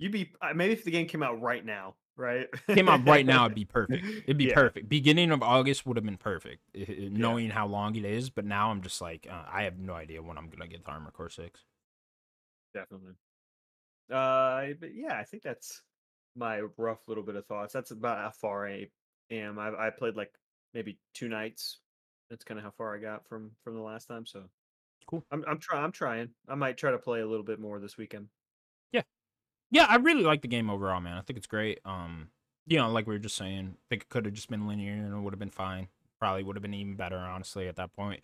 You'd be maybe if the game came out right now, right? Came out right now, it'd be perfect. It'd be perfect. Beginning of August would have been perfect, knowing how long it is. But now I'm just like, I have no idea when I'm gonna get to Armored Core 6. Definitely. But yeah, I think that's my rough little bit of thoughts. That's about how far I am. I played like maybe 2 nights. That's kind of how far I got from the last time. So cool. I'm trying. I might try to play a little bit more this weekend. Yeah, I really like the game overall, man. I think it's great. You know, like we were just saying, I think it could have just been linear and it would have been fine. Probably would have been even better, honestly, at that point.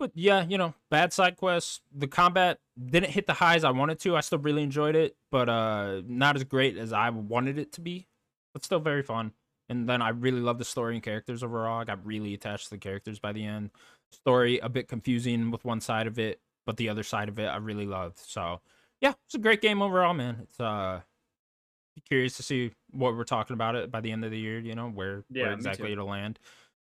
But yeah, you know, bad side quests. The combat didn't hit the highs I wanted to. I still really enjoyed it, but not as great as I wanted it to be. But still very fun. And then I really love the story and characters overall. I got really attached to the characters by the end. Story a bit confusing with one side of it. But the other side of it, I really loved. So, yeah, it's a great game overall, man. It's curious to see what we're talking about it by the end of the year, you know, where exactly it'll land.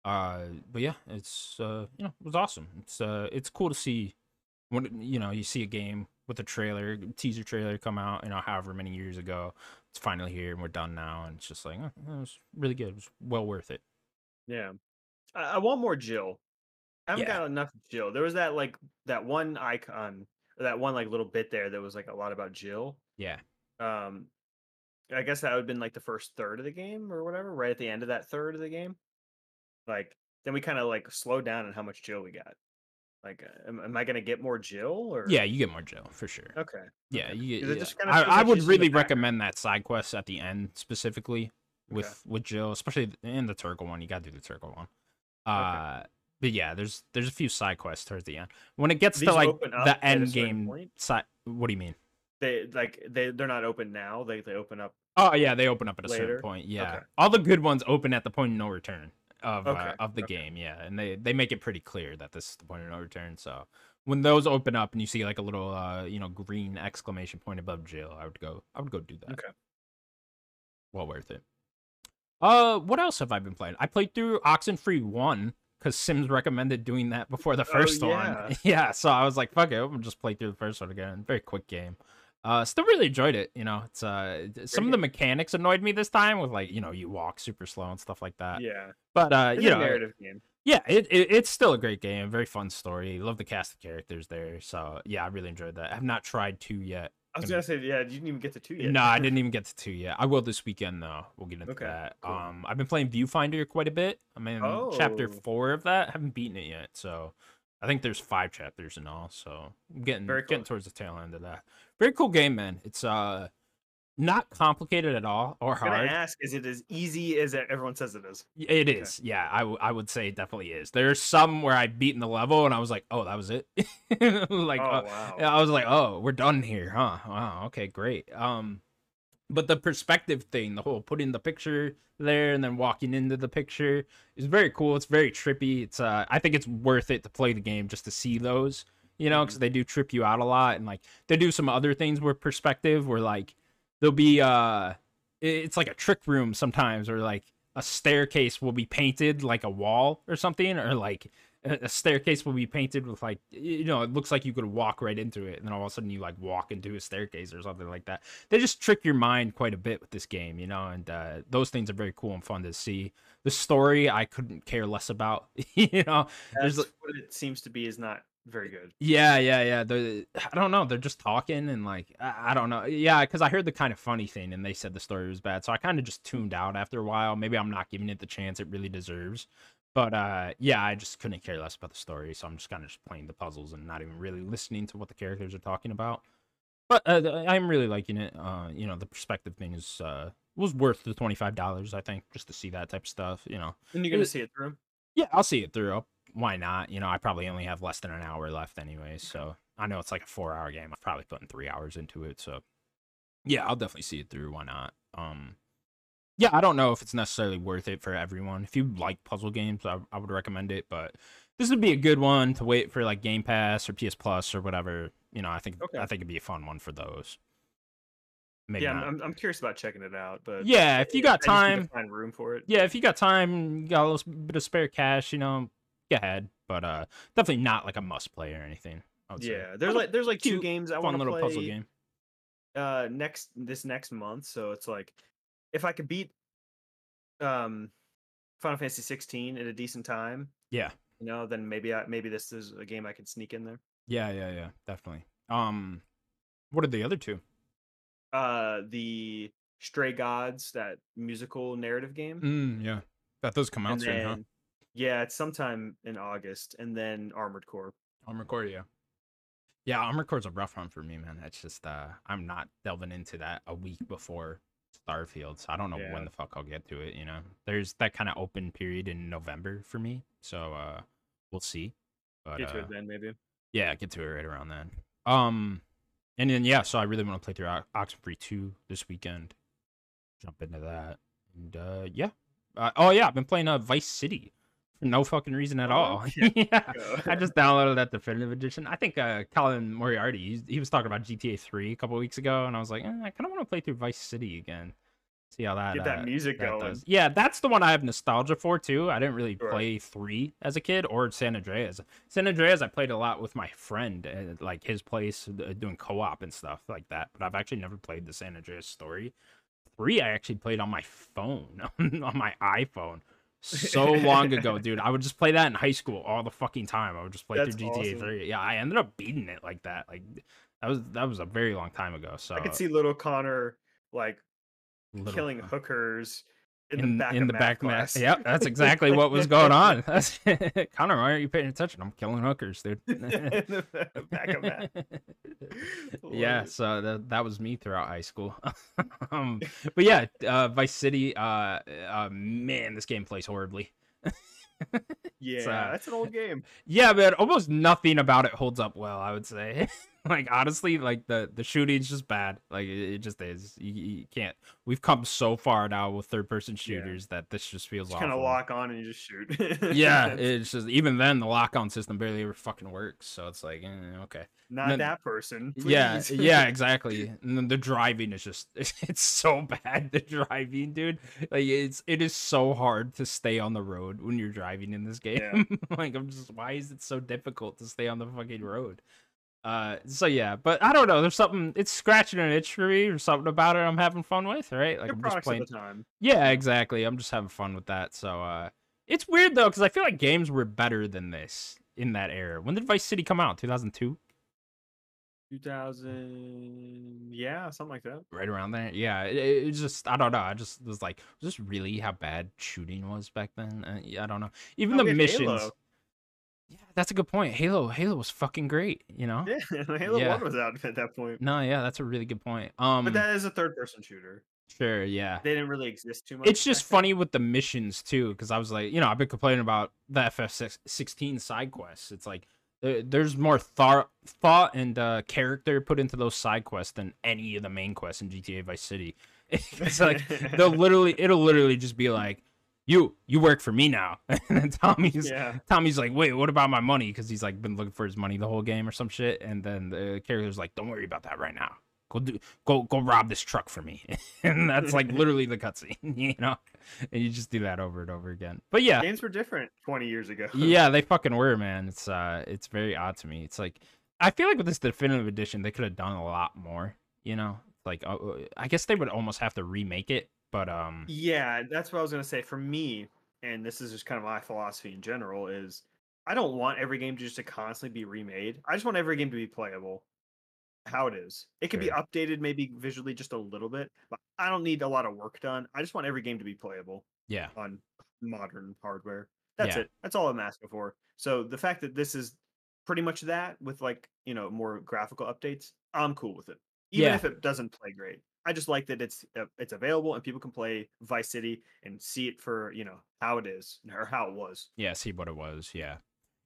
But yeah, it's you know, it was awesome. It's cool to see when, you know, you see a game with a trailer, teaser trailer come out, you know, however many years ago. It's finally here and we're done now, and it's just like, oh, it was really good. It was well worth it. Yeah. I want more Jill. I haven't got enough Jill. There was that like that one icon, or that one like little bit there that was like a lot about Jill. Yeah. I guess that would have been like the first third of the game or whatever, right at the end of that third of the game. Like, then we kind of like slowed down on how much Jill we got. Like, am I going to get more Jill? Or yeah, you get more Jill for sure. Okay. Yeah. I would really recommend that side quest at the end specifically with Jill, especially in the Turkle one. You got to do the Turkle one. But yeah, there's a few side quests towards the end. When it gets to like the end game side, what do you mean? They're not open now. They open up. Oh yeah, they open up at a certain point. Yeah, okay. All the good ones open at the point of no return of the game. Yeah, and they make it pretty clear that this is the point of no return. So when those open up and you see like a little you know, green exclamation point above Jill, I would go do that. Okay. Well worth it. What else have I been playing? I played through Oxenfree 1 because Sims recommended doing that before the first one. Yeah, so I was like, fuck it, I'll just play through the first one again. Very quick game. Still really enjoyed it, you know. It's some of the mechanics annoyed me this time with, like, you know, you walk super slow and stuff like that. Yeah. But it's you know, narrative game. Yeah, it's still a great game, very fun story. Love the cast of characters there. So yeah, I really enjoyed that. I have not tried 2 yet. I was gonna say, yeah, you didn't even get to 2 yet. No, I didn't even get to 2 yet. I will this weekend though. We'll get into that. Cool. I've been playing Viewfinder quite a bit. I'm in chapter 4 of that. I haven't beaten it yet, so I think there's 5 chapters in all. So I'm getting towards the tail end of that. Very cool game, man. It's not complicated at all or hard. I'm gonna ask, is it as easy as everyone says it is? It is, yeah. I would say it definitely is. There's some where I've beaten the level and I was like, oh, that was it. Like, oh, wow. I was like, oh, we're done here, huh? Wow, okay, great. But the perspective thing, the whole putting the picture there and then walking into the picture is very cool. It's very trippy. It's I think it's worth it to play the game just to see those, you know, because they do trip you out a lot, and like they do some other things with perspective where like there'll be it's like a trick room sometimes, or like a staircase will be painted like a wall or something, or like a staircase will be painted with like, you know, it looks like you could walk right into it, and then all of a sudden you like walk into a staircase or something like that. They just trick your mind quite a bit with this game, you know, and those things are very cool and fun to see. The story I couldn't care less about, you know. That's what it seems to be is not very good. Yeah. I don't know, they're just talking and like I don't know. Yeah, because I heard the kind of funny thing and they said the story was bad, so I kind of just tuned out after a while. Maybe I'm not giving it the chance it really deserves, but yeah, I just couldn't care less about the story, so I'm just kind of playing the puzzles and not even really listening to what the characters are talking about. But I'm really liking it. You know, the perspective thing is was worth the $25, I think, just to see that type of stuff, you know. And you're gonna see it through? Yeah, I'll see it through. Why not? You know, I probably only have less than an hour left anyway, so I know it's like a 4-hour game. I've probably put in 3 hours into it, so yeah, I'll definitely see it through. Why not? Yeah, I don't know if it's necessarily worth it for everyone. If you like puzzle games, I would recommend it, but this would be a good one to wait for like Game Pass or PS Plus or whatever, you know. I think it'd be a fun one for those. Maybe yeah, not. I'm curious about checking it out, but yeah, if you got time, find room for it. Yeah, if you got time, you got a little bit of spare cash, you know, go ahead, but definitely not like a must play or anything. Yeah, there's like 2 games I want to play. Fun little puzzle game. Next month, so it's like if I could beat Final Fantasy 16 at a decent time, yeah, you know, then maybe this is a game I could sneak in there. Yeah, definitely. What are the other 2? The Stray Gods, that musical narrative game. Yeah, that does come out soon, huh? Yeah, it's sometime in August, and then Armored Core. Armored Core, yeah. Yeah, Armored Core's a rough one for me, man. That's just, I'm not delving into that a week before Starfield, so I don't know when the fuck I'll get to it, you know? There's that kind of open period in November for me, so we'll see. But, get to it then, maybe. Yeah, get to it right around then. And then, yeah, so I really want to play through Oxenfree 2 this weekend. Jump into that. And, yeah. I've been playing Vice City for no fucking reason at all. Yeah. I just downloaded that definitive edition. I think Colin Moriarty, he was talking about GTA 3 a couple of weeks ago, and I was like, I kind of want to play through Vice City again. See how that get that music going. Does. Yeah, that's the one I have nostalgia for too. I didn't really play 3 as a kid or San Andreas. San Andreas I played a lot with my friend at like his place, doing co-op and stuff like that. But I've actually never played the San Andreas story. 3 I actually played on my phone, on my iPhone, so long ago, dude. I would just play that in high school all the fucking time. I would just play through GTA 3. Yeah, I ended up beating it like that. Like that was a very long time ago. So I could see little Connor like killing hookers in the back class. Yep, that's exactly what was going on. Connor, why aren't you paying attention? I'm killing hookers, dude. In the back of that. Yeah, so that was me throughout high school. But yeah, Vice City, man, this game plays horribly. Yeah, so, that's an old game. Yeah, but almost nothing about it holds up well, I would say. Like, honestly, like the shooting's just bad. Like it just is. You can't. We've come so far now with third person shooters that this just feels awful. Kind of lock on and you just shoot. Yeah, it's just, even then the lock on system barely ever fucking works. So it's like, okay, not then, that person. Please. Yeah, yeah, exactly. And then the driving is just it's so bad. The driving, dude. Like it is so hard to stay on the road when you're driving in this game. Yeah. Like I'm just, why is it so difficult to stay on the fucking road? So yeah, but I don't know, there's something, it's scratching an itch for me or something about it I'm having fun with, right? Like I'm just playing the time. Yeah, exactly, I'm just having fun with that. So it's weird though, because I feel like games were better than this in that era. When did Vice City come out? 2002? 2000, yeah, something like that, right around there. Yeah, it just, I don't know, I just was like, was this really how bad shooting was back then? I don't know, even the missions. Halo. Yeah, that's a good point. Halo was fucking great, you know? Yeah, Halo 1 was out at that point. No, yeah, that's a really good point. But that is a third-person shooter. Sure, yeah. They didn't really exist too much. It's just funny with the missions, too, because I was like, I've been complaining about the FF16 side quests. It's like, there's more thought and character put into those side quests than any of the main quests in GTA Vice City. It's like, it'll literally just be like, You work for me now. And then Tommy's like, wait, what about my money? Because he's like been looking for his money the whole game or some shit. And then the character's like, don't worry about that right now. Go rob this truck for me. And that's like literally the cutscene, And you just do that over and over again. But yeah, games were different 20 years ago. Yeah, they fucking were, man. It's very odd to me. It's like, I feel like with this definitive edition, they could have done a lot more. Like I guess they would almost have to remake it. But yeah, that's what I was gonna say. For me, and this is just kind of my philosophy in general, is I don't want every game to just constantly be remade. I just want every game to be playable how it is. It can be updated maybe visually just a little bit, but I don't need a lot of work done. I just want every game to be playable. Yeah. On modern hardware. That's it. That's all I'm asking for. So the fact that this is pretty much that with like, more graphical updates, I'm cool with it. Even if it doesn't play great. I just like that it's available and people can play Vice City and see it for how it is or how it was. Yeah, see what it was. Yeah,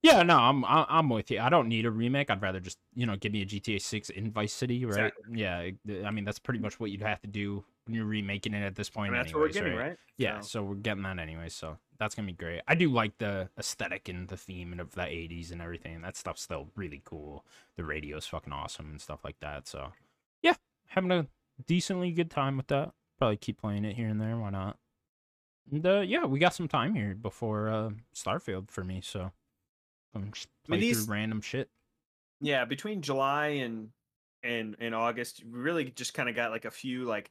yeah. No, I'm with you. I don't need a remake. I'd rather just give me a GTA 6 in Vice City, right? Exactly. Yeah, I mean that's pretty much what you'd have to do when you're remaking it at this point. I mean, anyways, that's what we're getting, right? Yeah, so we're getting that anyway. So that's gonna be great. I do like the aesthetic and the theme of the 80s and everything. That stuff's still really cool. The radio's fucking awesome and stuff like that. So yeah, having a decently good time with that. Probably keep playing it here and there, why not? And yeah, we got some time here before Starfield for me, so I'm just playing through random shit. Yeah, between July and August, we really just kind of got like a few like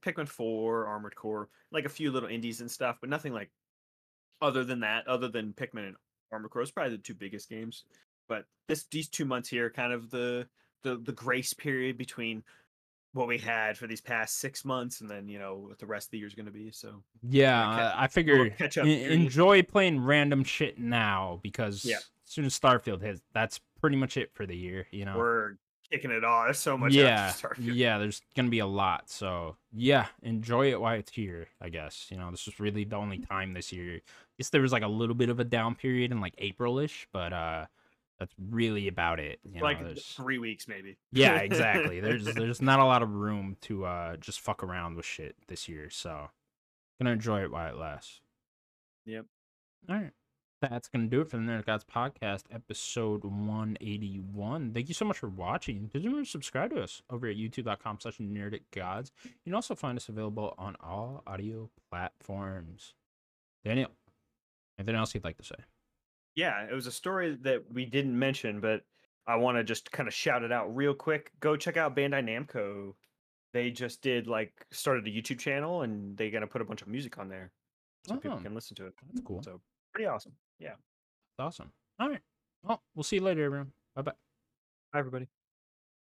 Pikmin 4, Armored Core, like a few little indies and stuff, but nothing like other than Pikmin and Armored Core is probably the two biggest games. But these 2 months here, kind of the grace period between what we had for these past 6 months, and then what the rest of the year is going to be. So yeah, I figure catch up. Enjoy playing random shit now, because as soon as Starfield hits, that's pretty much it for the year. We're kicking it off. There's so much. Yeah, there's gonna be a lot. So yeah, enjoy it while it's here. I guess this is really the only time this year. I guess there was like a little bit of a down period in like April-ish, but that's really about it. Like 3 weeks maybe. Yeah, exactly. There's not a lot of room to just fuck around with shit this year, so gonna enjoy it while it lasts. Yep. All right. That's going to do it for the Nerdic Gods Podcast, episode 181. Thank you so much for watching. Please remember to subscribe to us over at youtube.com/NerdicGods. You can also find us available on all audio platforms. Daniel, anything else you'd like to say? Yeah, it was a story that we didn't mention, but I want to just kind of shout it out real quick. Go check out Bandai Namco. They just did, like, started a YouTube channel, and they're going to put a bunch of music on there so people can listen to it. That's cool. So pretty awesome. Yeah. That's awesome. All right. Well, we'll see you later, everyone. Bye-bye. Bye, everybody.